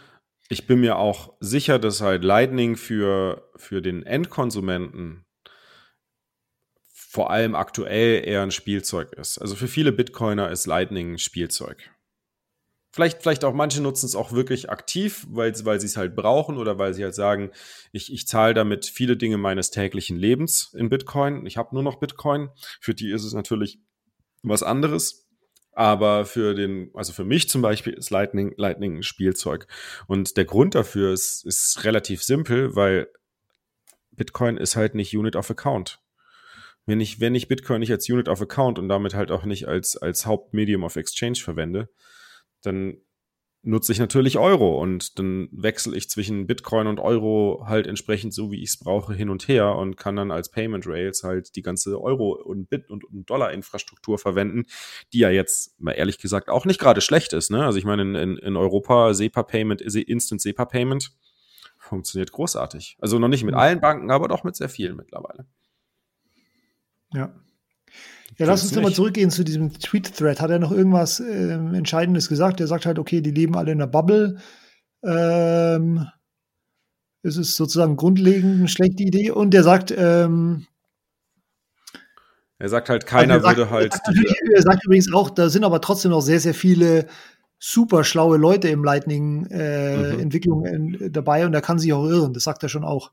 Ich bin mir auch sicher, dass halt Lightning für den Endkonsumenten vor allem aktuell eher ein Spielzeug ist. Also für viele Bitcoiner ist Lightning ein Spielzeug. Vielleicht auch manche nutzen es auch wirklich aktiv, weil sie es halt brauchen oder weil sie halt sagen, ich zahle damit viele Dinge meines täglichen Lebens in Bitcoin. Ich habe nur noch Bitcoin. Für die ist es natürlich was anderes. Aber für mich zum Beispiel ist Lightning ein Spielzeug. Und der Grund dafür ist relativ simpel, weil Bitcoin ist halt nicht Unit of Account. Wenn ich Bitcoin nicht als Unit of Account und damit halt auch nicht als Hauptmedium of Exchange verwende, dann nutze ich natürlich Euro und dann wechsle ich zwischen Bitcoin und Euro halt entsprechend so, wie ich es brauche, hin und her und kann dann als Payment Rails halt die ganze Euro- und Bit- und Dollar-Infrastruktur verwenden, die ja jetzt mal ehrlich gesagt auch nicht gerade schlecht ist, ne? Also ich meine, in Europa Instant SEPA-Payment funktioniert großartig. Also noch nicht mit allen Banken, aber doch mit sehr vielen mittlerweile. Ja. Ja, lass uns nochmal zurückgehen zu diesem Tweet-Thread. Hat er noch irgendwas Entscheidendes gesagt? Er sagt halt, okay, die leben alle in der Bubble. Es ist sozusagen grundlegend eine schlechte Idee. Und er sagt... er sagt halt, Er sagt übrigens auch, da sind aber trotzdem noch sehr, sehr viele super schlaue Leute im Lightning-Entwicklung dabei und da kann sich auch irren. Das sagt er schon auch.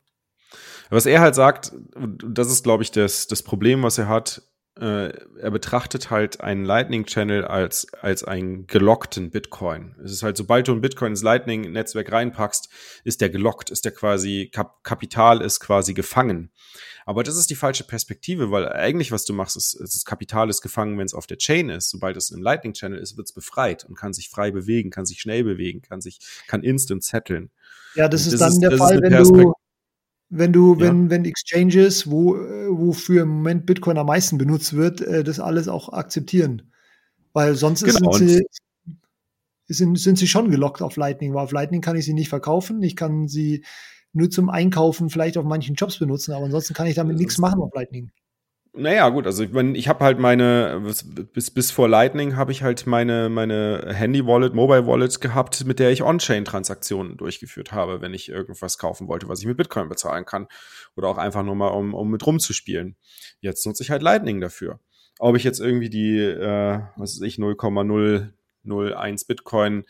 Was er halt sagt, das ist, glaube ich, das Problem, was er hat. Er betrachtet halt einen Lightning-Channel als einen gelockten Bitcoin. Es ist halt, sobald du einen Bitcoin ins Lightning-Netzwerk reinpackst, ist der gelockt, ist der quasi, Kapital ist quasi gefangen. Aber das ist die falsche Perspektive, weil eigentlich, was du machst, ist das Kapital ist gefangen, wenn es auf der Chain ist. Sobald es im Lightning-Channel ist, wird es befreit und kann sich frei bewegen, kann sich schnell bewegen, kann instant setteln. Ja, das ist dann der Fall, wenn Exchanges, wofür im Moment Bitcoin am meisten benutzt wird, das alles auch akzeptieren. Weil sonst sind sie schon gelockt auf Lightning. Weil auf Lightning kann ich sie nicht verkaufen. Ich kann sie nur zum Einkaufen vielleicht auf manchen Jobs benutzen. Aber ansonsten kann ich damit nichts machen auf Lightning. Naja, gut, also ich habe halt bis vor Lightning habe ich halt meine Handy-Wallet, Mobile-Wallet gehabt, mit der ich On-Chain-Transaktionen durchgeführt habe, wenn ich irgendwas kaufen wollte, was ich mit Bitcoin bezahlen kann. Oder auch einfach nur mal, um mit rumzuspielen. Jetzt nutze ich halt Lightning dafür. Ob ich jetzt irgendwie die, 0,001 Bitcoin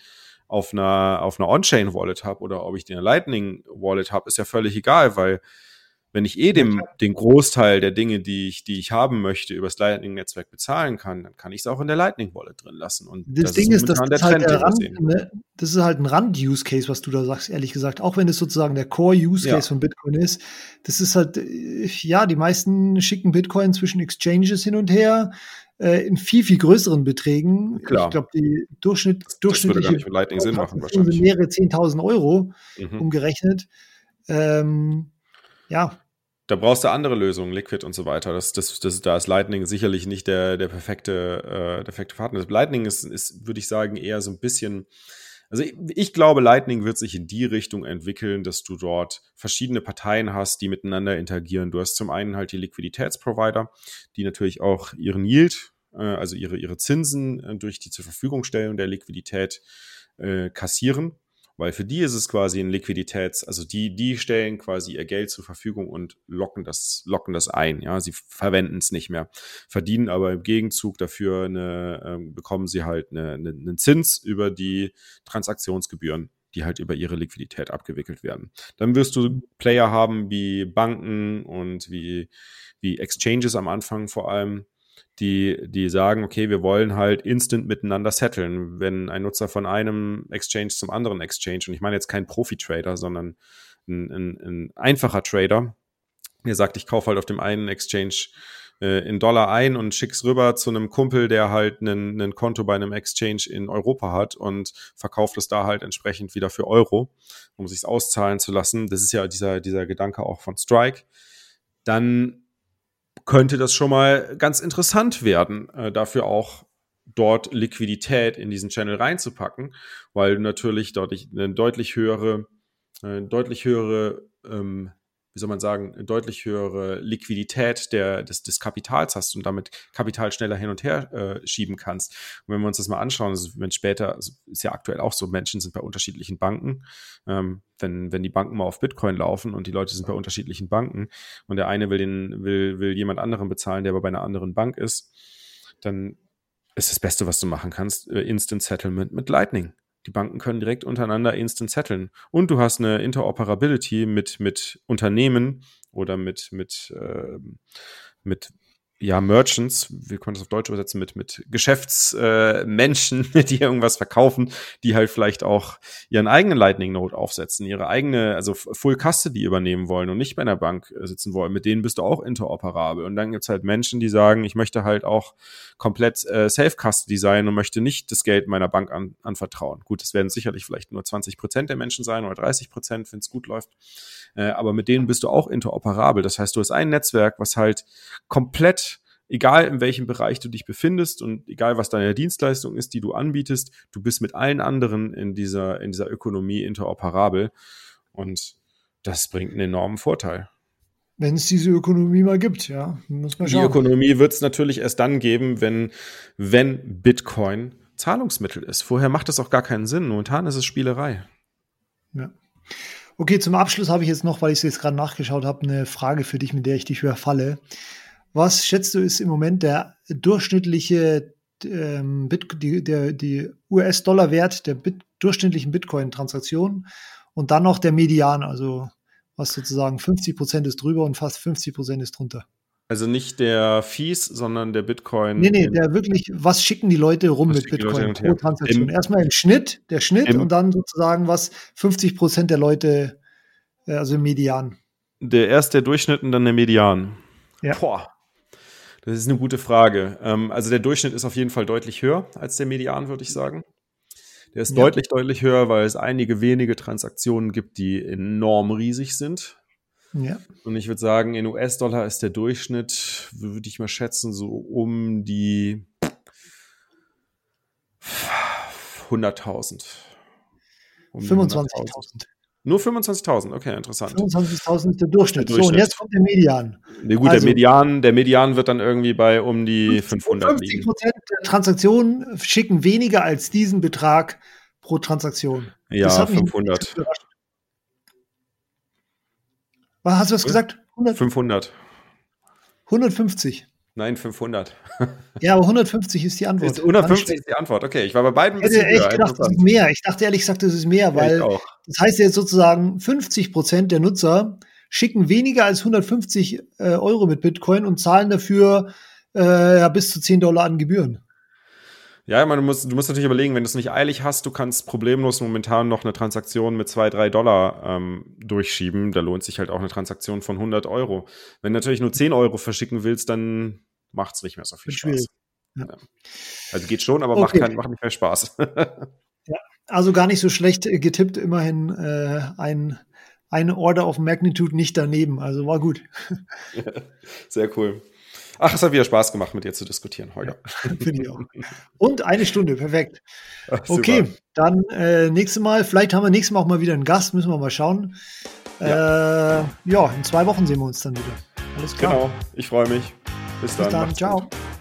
auf einer On-Chain-Wallet habe oder ob ich die Lightning-Wallet habe, ist ja völlig egal, weil wenn ich den Großteil der Dinge, die ich haben möchte, über das Lightning-Netzwerk bezahlen kann, dann kann ich es auch in der Lightning-Wallet drin lassen. Und das Ding ist, das ist halt ein Rand-Use-Case, was du da sagst, ehrlich gesagt. Auch wenn es sozusagen der Core-Use-Case von Bitcoin ist. Das ist halt, die meisten schicken Bitcoin zwischen Exchanges hin und her in viel, viel größeren Beträgen. Klar. Ich glaube, die durchschnittliche würde gar nicht mit Lightning Sinn machen, wahrscheinlich. Sind mehrere 10.000 Euro umgerechnet. Da brauchst du andere Lösungen, Liquid und so weiter. Da ist Lightning sicherlich nicht der perfekte Partner. Das Lightning ist, würde ich sagen, eher so ein bisschen... Also ich glaube, Lightning wird sich in die Richtung entwickeln, dass du dort verschiedene Parteien hast, die miteinander interagieren. Du hast zum einen halt die Liquiditätsprovider, die natürlich auch ihren Yield, also ihre Zinsen durch die zur Verfügung stellen der Liquidität kassieren. Weil für die ist es quasi ein also die stellen quasi ihr Geld zur Verfügung und locken das ein, ja, sie verwenden es nicht mehr, verdienen aber im Gegenzug dafür bekommen sie halt einen Zins über die Transaktionsgebühren, die halt über ihre Liquidität abgewickelt werden. Dann wirst du Player haben wie Banken und wie Exchanges am Anfang vor allem, die sagen, okay, wir wollen halt instant miteinander setteln, wenn ein Nutzer von einem Exchange zum anderen Exchange, und ich meine jetzt kein Profi-Trader, sondern ein einfacher Trader, der sagt, ich kaufe halt auf dem einen Exchange in Dollar ein und schick's rüber zu einem Kumpel, der halt ein Konto bei einem Exchange in Europa hat und verkauft es da halt entsprechend wieder für Euro, um sich's auszahlen zu lassen. Das ist ja dieser Gedanke auch von Strike. Dann könnte das schon mal ganz interessant werden, dafür auch dort Liquidität in diesen Channel reinzupacken, weil du natürlich dadurch eine deutlich höhere Liquidität des Kapitals hast und damit Kapital schneller hin und her schieben kannst. Und wenn wir uns das mal anschauen, ist ja aktuell auch so, Menschen sind bei unterschiedlichen Banken. Wenn die Banken mal auf Bitcoin laufen und die Leute sind bei unterschiedlichen Banken und der eine will jemand anderen bezahlen, der aber bei einer anderen Bank ist, dann ist das Beste, was du machen kannst, Instant Settlement mit Lightning. Die Banken können direkt untereinander instant setteln. Und du hast eine Interoperability mit Unternehmen oder mit Merchants, wir können das auf Deutsch übersetzen, mit Geschäftsmenschen, die irgendwas verkaufen, die halt vielleicht auch ihren eigenen Lightning-Node aufsetzen, ihre eigene, also Full Custody übernehmen wollen und nicht bei einer Bank sitzen wollen. Mit denen bist du auch interoperabel. Und dann gibt es halt Menschen, die sagen, ich möchte halt auch komplett Self-Custody sein und möchte nicht das Geld meiner Bank anvertrauen. Gut, das werden sicherlich vielleicht nur 20% der Menschen sein oder 30%, wenn es gut läuft. Aber mit denen bist du auch interoperabel. Das heißt, du hast ein Netzwerk, was halt komplett, egal in welchem Bereich du dich befindest und egal was deine Dienstleistung ist, die du anbietest, du bist mit allen anderen in dieser Ökonomie interoperabel, und das bringt einen enormen Vorteil. Wenn es diese Ökonomie mal gibt, ja, muss man schauen. Die Ökonomie wird es natürlich erst dann geben, wenn Bitcoin Zahlungsmittel ist. Vorher macht das auch gar keinen Sinn. Momentan ist es Spielerei. Ja. Okay, zum Abschluss habe ich jetzt noch, weil ich es jetzt gerade nachgeschaut habe, eine Frage für dich, mit der ich dich überfalle. Was schätzt du, ist im Moment der durchschnittliche die US-Dollar-Wert der durchschnittlichen Bitcoin-Transaktion und dann noch der Median, also was sozusagen 50% ist drüber und fast 50% ist drunter? Also nicht der Fees, sondern der Bitcoin. Nee, der wirklich, was schicken die Leute rum mit Bitcoin pro Transaktion? Erstmal der Schnitt und dann sozusagen was 50% der Leute, also Median. Der Durchschnitt und dann der Median. Ja. Boah. Das ist eine gute Frage. Also der Durchschnitt ist auf jeden Fall deutlich höher als der Median, würde ich sagen. Der ist deutlich höher, weil es einige wenige Transaktionen gibt, die enorm riesig sind. Ja. Und ich würde sagen, in US-Dollar ist der Durchschnitt, würde ich mal schätzen, so um die 100.000. Um 25.000. Nur 25.000, okay, interessant. 25.000 ist der Durchschnitt. So, und jetzt kommt der Median. Nee, gut, also, der Median wird dann irgendwie bei um die 500 liegen. 50% der Transaktionen schicken weniger als diesen Betrag pro Transaktion. Ja, das hat 500. Hast du was gesagt? 100? 500. 150. Nein, 500. Ja, aber 150 ist die Antwort. 150 ist die Antwort, okay. Ich war bei beiden ein bisschen höher. Ich hätte echt gedacht, das ist mehr. Ich dachte ehrlich gesagt, das ist mehr, weil das heißt jetzt sozusagen 50% der Nutzer schicken weniger als 150 Euro mit Bitcoin und zahlen dafür bis zu $10 an Gebühren. Ja, ich meine, du musst natürlich überlegen, wenn du es nicht eilig hast, du kannst problemlos momentan noch eine Transaktion mit $2-3 durchschieben. Da lohnt sich halt auch eine Transaktion von 100 Euro. Wenn du natürlich nur 10 Euro verschicken willst, dann macht es nicht mehr so viel Spaß. Ja. Also geht schon, aber okay. macht nicht mehr Spaß. Ja, also gar nicht so schlecht getippt. Immerhin eine Order of Magnitude nicht daneben. Also war gut. Ja, sehr cool. Ach, es hat wieder Spaß gemacht, mit dir zu diskutieren, Holger. Ja, finde ich auch. Und eine Stunde, perfekt. Ach, okay, dann nächstes Mal, vielleicht haben wir nächstes Mal auch mal wieder einen Gast, müssen wir mal schauen. Ja, in 2 Wochen sehen wir uns dann wieder. Alles klar. Genau, ich freue mich. Bis dann. Ciao. Gut.